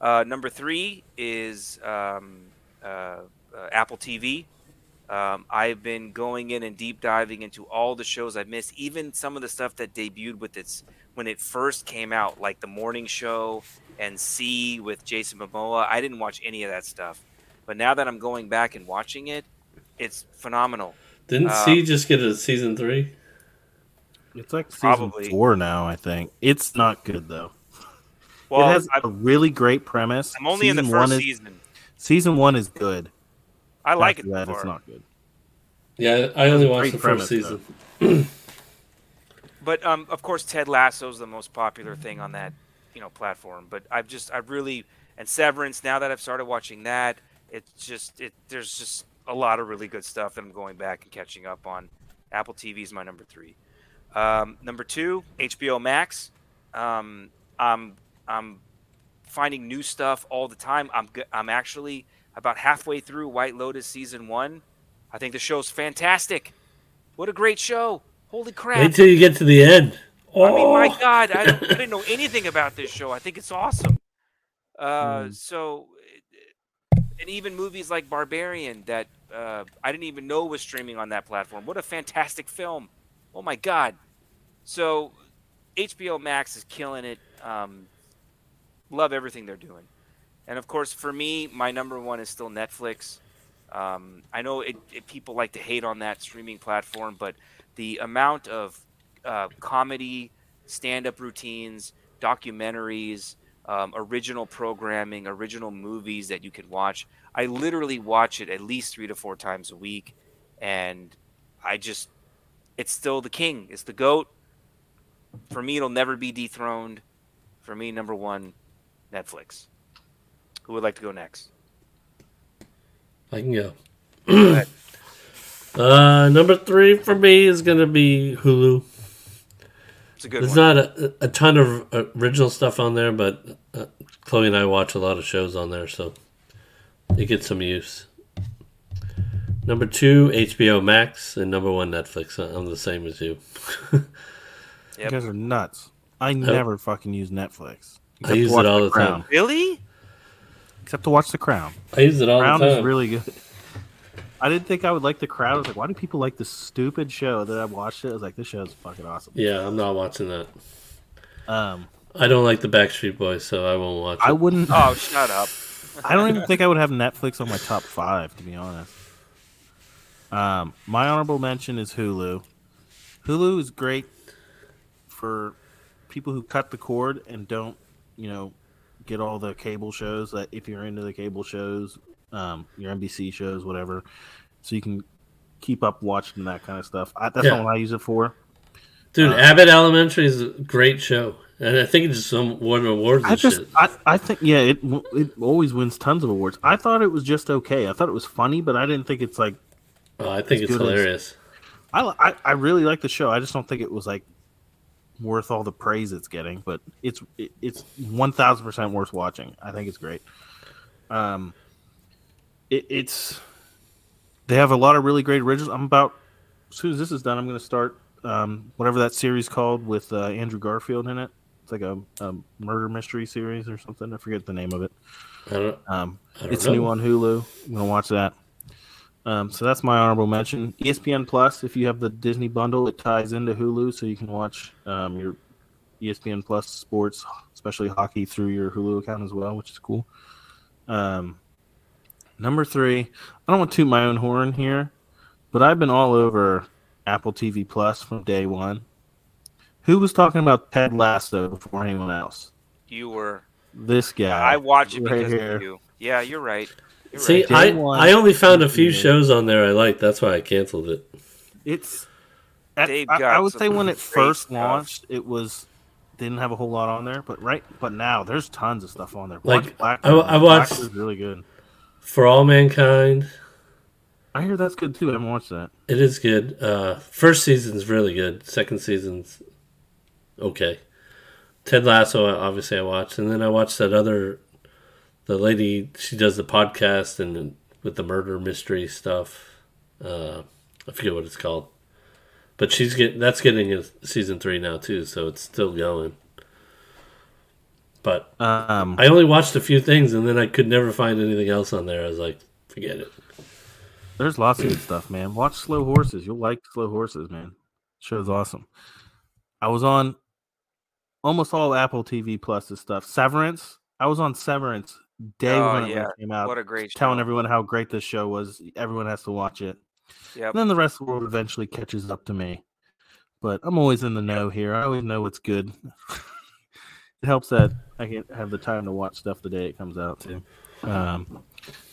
Uh, number three is um, uh, uh, Apple T V. Um, I've been going in and deep diving into all the shows I've missed, even some of the stuff that debuted with its when it first came out, like The Morning Show and See with Jason Momoa. I didn't watch any of that stuff, but now that I'm going back and watching it, it's phenomenal. Didn't um, See just get a season three? It's like season probably. four now, I think. It's not good though. Well, it has I'm, a really great premise. I'm only season in the first is, season. Season one is good. I like After it. That, it's not good. Yeah, I only watched the first season. But um, of course, Ted Lasso is the most popular thing on that you know, platform. But I've just, I've really, and Severance, now that I've started watching that, it's just, it there's just a lot of really good stuff that I'm going back and catching up on. Apple T V is my number three. Um, number two, H B O Max. Um, I'm, I'm finding new stuff all the time. I'm, I'm actually about halfway through White Lotus season one. I think the show's fantastic. What a great show. Holy crap. Wait till you get to the end. Oh. I mean, my God, I, I didn't know anything about this show. I think it's awesome. Uh, mm. So, and even movies like Barbarian that uh, I didn't even know was streaming on that platform. What a fantastic film. Oh, my God. So, H B O Max is killing it. Um, love everything they're doing. And, of course, for me, my number one is still Netflix. Um, I know it, it, people like to hate on that streaming platform, but the amount of uh, comedy, stand-up routines, documentaries, um, original programming, original movies that you can watch. I literally watch it at least three to four times a week, and I just – it's still the king. It's the GOAT. For me, it'll never be dethroned. For me, number one, Netflix. Who would like to go next? I can go. Go ahead. Uh, number three for me is going to be Hulu. It's a good There's one. There's not a, a ton of original stuff on there, but uh, Chloe and I watch a lot of shows on there, so it gets some use. Number two, H B O Max, and number one, Netflix. I'm the same as you. Yep. You guys are nuts. I never oh. fucking use Netflix. I use it all the, the time. Really? Except to watch The Crown. I use it all the time. The Crown is really good. I didn't think I would like The Crown. I was like, why do people like this stupid show? That I watched it. I was like, this show is fucking awesome. Yeah, I'm not watching that. Um, I don't like the Backstreet Boys, so I won't watch I it. I wouldn't. Oh, shut up. I don't even think I would have Netflix on my top five, to be honest. Um, my honorable mention is Hulu. Hulu is great for people who cut the cord and don't, you know, get all the cable shows. That if you're into the cable shows, um, your N B C shows, whatever, so you can keep up watching that kind of stuff. I, that's yeah. not what I use it for. Dude, um, Abbott Elementary is a great show, and I think it just won awards. I and just, shit. I, I think, yeah, it it always wins tons of awards. I thought it was just okay. I thought it was funny, but I didn't think it's like. Oh, I think it's hilarious. As, I, I I really like the show. I just don't think it was like worth all the praise it's getting, but it's it, it's one thousand percent worth watching. I think it's great. Um. It, it's they have a lot of really great originals. I'm about as soon as this is done, I'm going to start um, whatever that series called with uh, Andrew Garfield in it. It's like a, a murder mystery series or something. I forget the name of it. I don't, um, I don't it's know. New on Hulu. I'm going to watch that. Um, so that's my honorable mention. E S P N Plus. If you have the Disney bundle, it ties into Hulu, so you can watch um, your E S P N Plus sports, especially hockey, through your Hulu account as well, which is cool. Um. Number three, I don't want to toot my own horn here, but I've been all over Apple T V Plus from day one. Who was talking about Ted Lasso before anyone else? You were. This guy. I watch it right because here. Of you. Yeah, you're right. You're See, right. I, one, I only found a few shows on there I liked. That's why I canceled it. It's. At, I, I would say when it first launched, it was. Didn't have a whole lot on there, but right, but now there's tons of stuff on there. Watch like Black I, I watched. Black is really good. For All Mankind. I hear that's good, too. I haven't watched that. It is good. Uh, first season's really good. Second season's okay. Ted Lasso, obviously, I watched. And then I watched that other... The lady, she does the podcast and with the murder mystery stuff. Uh, I forget what it's called. But she's get, that's getting a season three now, too, so it's still going. But um, I only watched a few things, and then I could never find anything else on there. I was like, forget it. There's lots of good stuff, man. Watch Slow Horses. You'll like Slow Horses, man. Show's awesome. I was on almost all Apple T V Plus's stuff. Severance. I was on Severance day oh, when yeah. it came out. What a great show. Telling everyone how great this show was. Everyone has to watch it. Yep. And then the rest of the world eventually catches up to me. But I'm always in the know here. I always know what's good. It helps that I can't have the time to watch stuff the day it comes out, too. Um,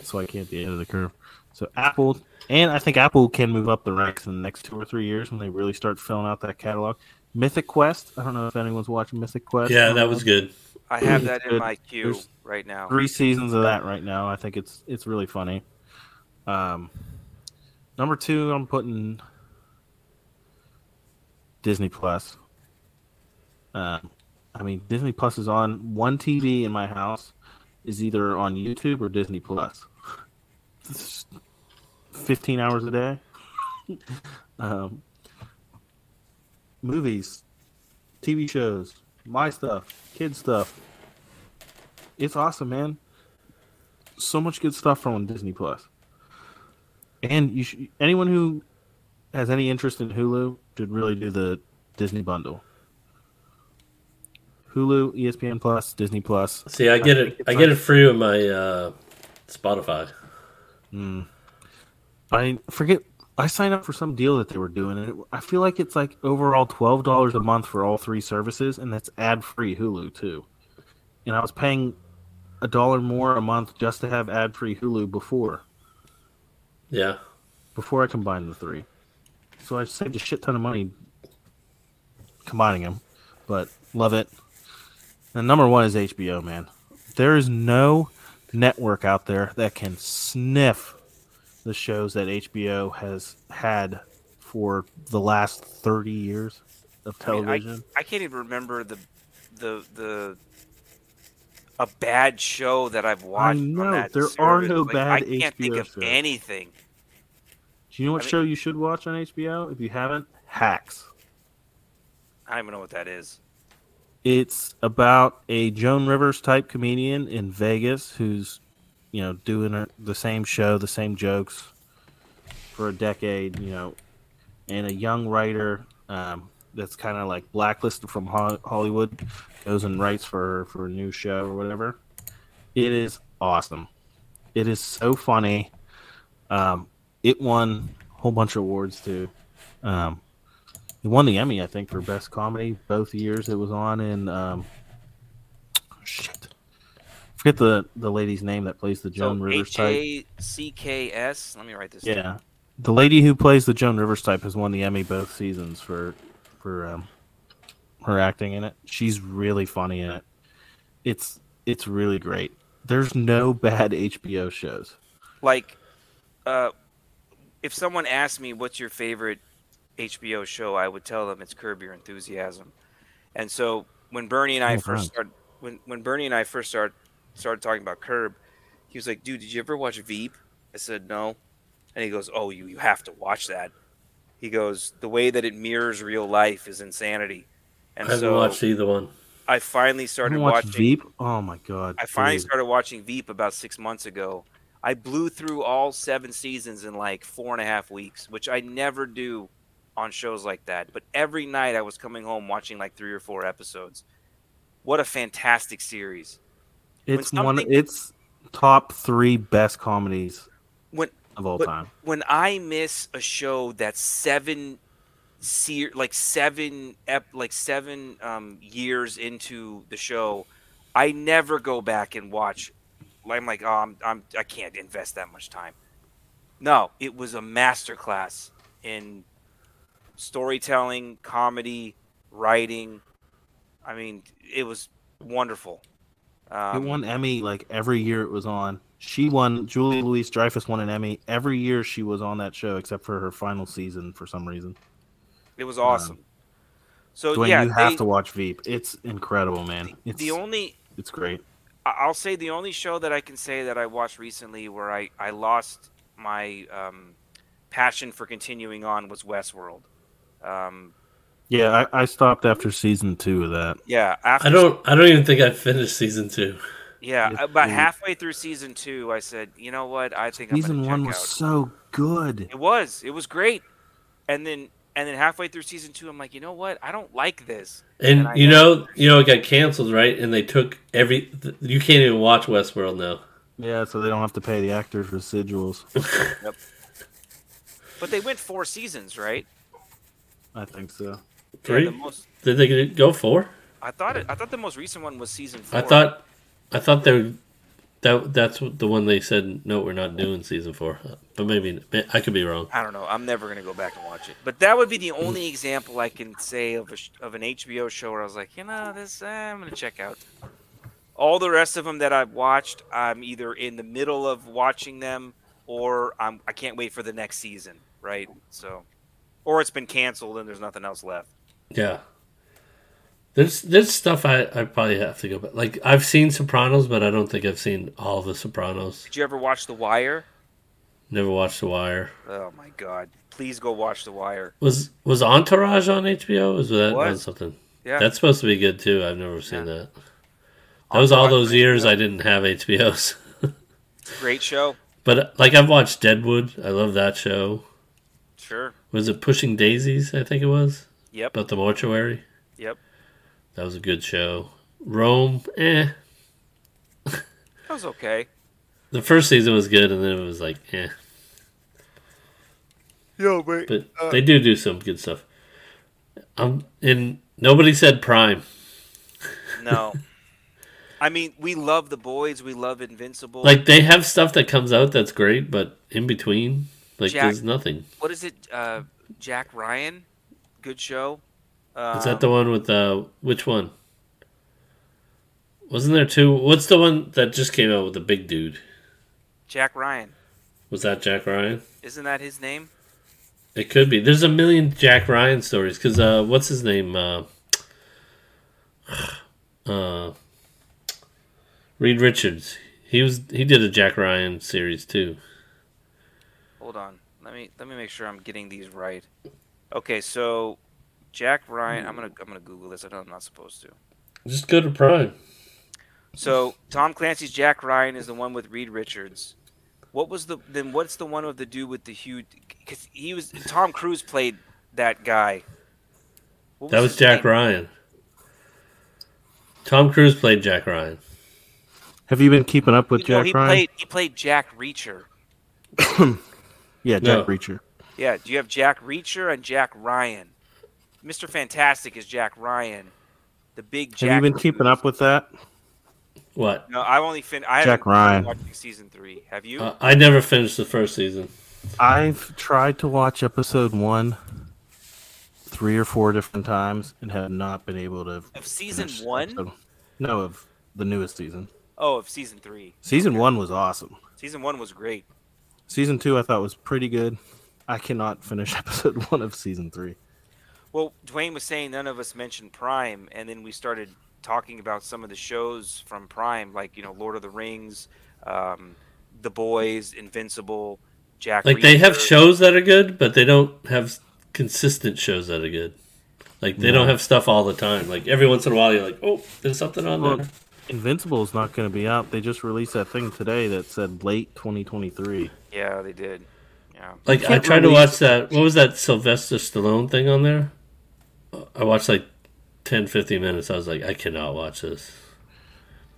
so I can't be ahead of the curve. So Apple, and I think Apple can move up the ranks in the next two or three years when they really start filling out that catalog. Mythic Quest. I don't know if anyone's watching Mythic Quest. Yeah, that was good. I have that in my queue There's right now. Three seasons of that right now. I think it's it's really funny. Um, number two, I'm putting Disney Plus. Uh, I mean, Disney Plus is on one T V in my house. Is either on YouTube or Disney Plus. It's fifteen hours a day. um, movies, T V shows, my stuff, kids stuff. It's awesome, man. So much good stuff from Disney Plus. And you should, anyone who has any interest in Hulu should really do the Disney bundle. Hulu, E S P N Plus, Disney Plus. See, I get it. I get it free on my uh, Spotify. Mm. I forget. I signed up for some deal that they were doing, and it, I feel like it's like overall twelve dollars a month for all three services, and that's ad free Hulu too. And I was paying a dollar more a month just to have ad free Hulu before. Yeah. Before I combined the three, so I saved a shit ton of money combining them, but love it. And number one is H B O, man. There is no network out there that can sniff the shows that H B O has had for the last thirty years of television. I mean, I, I can't even remember the the the a bad show that I've watched. I know, on that there series. Are no like, bad H B O shows. I can't H B O think of shows. Anything. Do you know what I mean, show you should watch on H B O if you haven't? Hacks. I don't even know what that is. It's about a Joan Rivers type comedian in Vegas who's, you know, doing the same show, the same jokes for a decade, you know, and a young writer um, that's kind of like blacklisted from Hollywood goes and writes for for a new show or whatever. It is awesome. It is so funny. Um, it won a whole bunch of awards too. Um, It won the Emmy, I think, for Best Comedy both years it was on. And, um, shit. Forget the, the lady's name that plays the Joan so Rivers type. H A C K S Let me write this yeah. down. Yeah. The lady who plays the Joan Rivers type has won the Emmy both seasons for for um, her acting in it. She's really funny in it. It's, it's really great. There's no bad H B O shows. Like, uh, if someone asked me, what's your favorite H B O show, I would tell them it's Curb Your Enthusiasm. And so when Bernie and I oh, first started when, when Bernie and I first started started talking about Curb, he was like, dude, did you ever watch Veep? I said no. And he goes, oh, you you have to watch that. He goes, the way that it mirrors real life is insanity. And I haven't so watched either one. I finally started I watching Veep. Oh my god. I finally dude. started watching Veep about six months ago. I blew through all seven seasons in like four and a half weeks, which I never do on shows like that, but every night I was coming home watching like three or four episodes. What a fantastic series. It's one it's top three best comedies when, of all time. When I miss a show that's seven se- like seven ep- like seven um years into the show, I never go back and watch. I'm like, oh, I'm, I'm I can't invest that much time. No, it was a masterclass in storytelling, comedy, writing. I mean, it was wonderful. Um, it won Emmy like every year it was on. She won, Julie Louis-Dreyfus won an Emmy every year she was on that show, except for her final season for some reason. It was awesome. Um, so Dwayne, yeah, you have they, to watch Veep. It's incredible, man. It's, the only it's great. I'll say the only show that I can say that I watched recently where I I lost my um, passion for continuing on was Westworld. Um, yeah, I, I stopped after season two of that. Yeah, after I don't. I don't even think I finished season two. Yeah, it's about weird. Halfway through season two, I said, you know what? I think season I'm one was out. So good. It was. It was great. And then, and then halfway through season two, I'm like, you know what? I don't like this. And, and you know, you know, it got canceled, right? And they took every. You can't even watch Westworld now. Yeah, so they don't have to pay the actors residuals. Yep. But they went four seasons, right? I think so. Three? Yeah, the most... Did they go four? I thought it. I thought the most recent one was season four. I thought, I thought they were, that that's the one they said no, we're not doing season four. But maybe I could be wrong. I don't know. I'm never gonna go back and watch it. But that would be the only example I can say of a, of an H B O show where I was like, you know, this eh, I'm gonna check out. All the rest of them that I've watched, I'm either in the middle of watching them or I'm, I can't wait for the next season, right? So, or it's been canceled and there's nothing else left. Yeah. There's there's stuff I, I probably have to go back. Like, I've seen Sopranos, but I don't think I've seen all the Sopranos. Did you ever watch The Wire? Never watched The Wire. Oh, my God. Please go watch The Wire. Was was Entourage on H B O? Was that on something? Yeah. That's supposed to be good, too. I've never seen yeah. that. That was all those years I didn't have H B Os. It's a great show. But, like, I've watched Deadwood. I love that show. Sure. Was it Pushing Daisies, I think it was? Yep. About the mortuary? Yep. That was a good show. Rome, eh. That was okay. The first season was good, and then it was like, eh. Yo, but but uh, they do do some good stuff. Um, and nobody said Prime. No. I mean, we love The Boys. We love Invincible. Like, they have stuff that comes out that's great, but in between, like, Jack, there's nothing. What is it? Uh, Jack Ryan? Good show. Um, is that the one with the... Uh, which one? Wasn't there two? What's the one that just came out with the big dude? Jack Ryan. Was that Jack Ryan? Isn't that his name? It could be. There's a million Jack Ryan stories. Because uh, what's his name? Uh, uh, Reed Richards. He was. He did a Jack Ryan series too. Hold on. Let me let me make sure I'm getting these right. Okay, so... Jack Ryan, I'm gonna I'm gonna Google this. I know I'm not supposed to. Just go to Prime. So Tom Clancy's Jack Ryan is the one with Reed Richards. What was the then? What's the one with the dude with the huge? Because he was Tom Cruise played that guy. What was that was Jack name? Ryan. Tom Cruise played Jack Ryan. Have you been keeping up with you Jack know, he Ryan? Played, he played Jack Reacher. yeah, Jack no. Reacher. Yeah, do you have Jack Reacher and Jack Ryan? Mister Fantastic is Jack Ryan, the big Jack. Have you been keeping up with that? What? No, I've only fin- I Jack Ryan. watching season three. Have you? Uh, I never finished the first season. I've tried to watch episode one three or four different times and have not been able to. Of season one? Episode. No, of the newest season. Oh, of season three. Season okay. one was awesome. Season one was great. Season two I thought was pretty good. I cannot finish episode one of season three. Well, Dwayne was saying none of us mentioned Prime, and then we started talking about some of the shows from Prime, like, you know, Lord of the Rings, um, The Boys, Invincible, Jack Like, Reacher. They have shows that are good, but they don't have consistent shows that are good. Like, they no. don't have stuff all the time. Like, every once in a while, you're like, oh, there's something on well, there. Invincible is not going to be out. They just released that thing today that said late twenty twenty-three. Yeah, they did. Yeah. Like, I tried release- to watch that. What was that Sylvester Stallone thing on there? I watched like ten, fifteen minutes. I was like, I cannot watch this.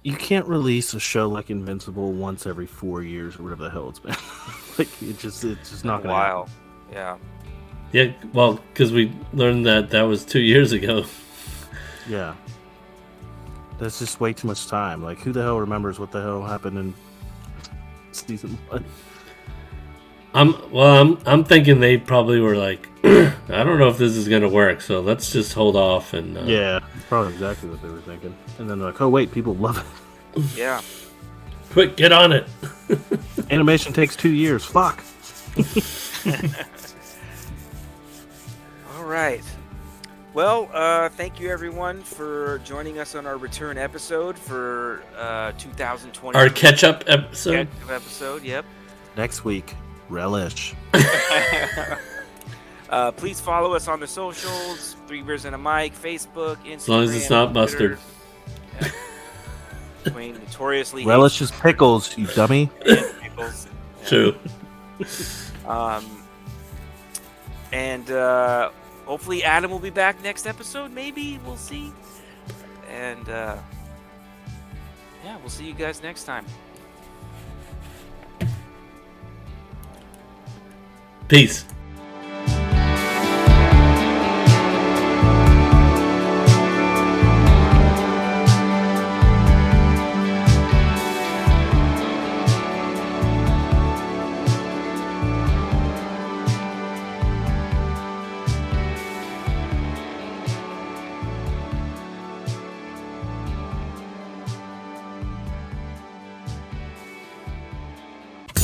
You can't release a show like Invincible once every four years or whatever the hell it's been. like it just, it's just not going to Wow. Yeah. Yeah. Well, because we learned that that was two years ago. yeah. That's just way too much time. Like, who the hell remembers what the hell happened in season one? I'm well. I'm I'm thinking they probably were like, I don't know if this is gonna work, so let's just hold off and. Uh, yeah, that's probably exactly what they were thinking. And then they're like, oh wait, people love it. Yeah. Quick, get on it. Animation takes two years. Fuck. All right. Well, uh, thank you everyone for joining us on our return episode for uh, two thousand twenty. Our catch-up episode. Catch-up episode. Yep. Next week. Relish. uh, please follow us on the socials, Three Beers and a Mic, Facebook, Instagram. As long as it's not mustard. Yeah. Dwayne notoriously Relish is pickles, you dummy. Yeah, pickles. Yeah. True. Um, and uh, hopefully Adam will be back next episode, maybe. We'll see. And uh, yeah, we'll see you guys next time. Peace.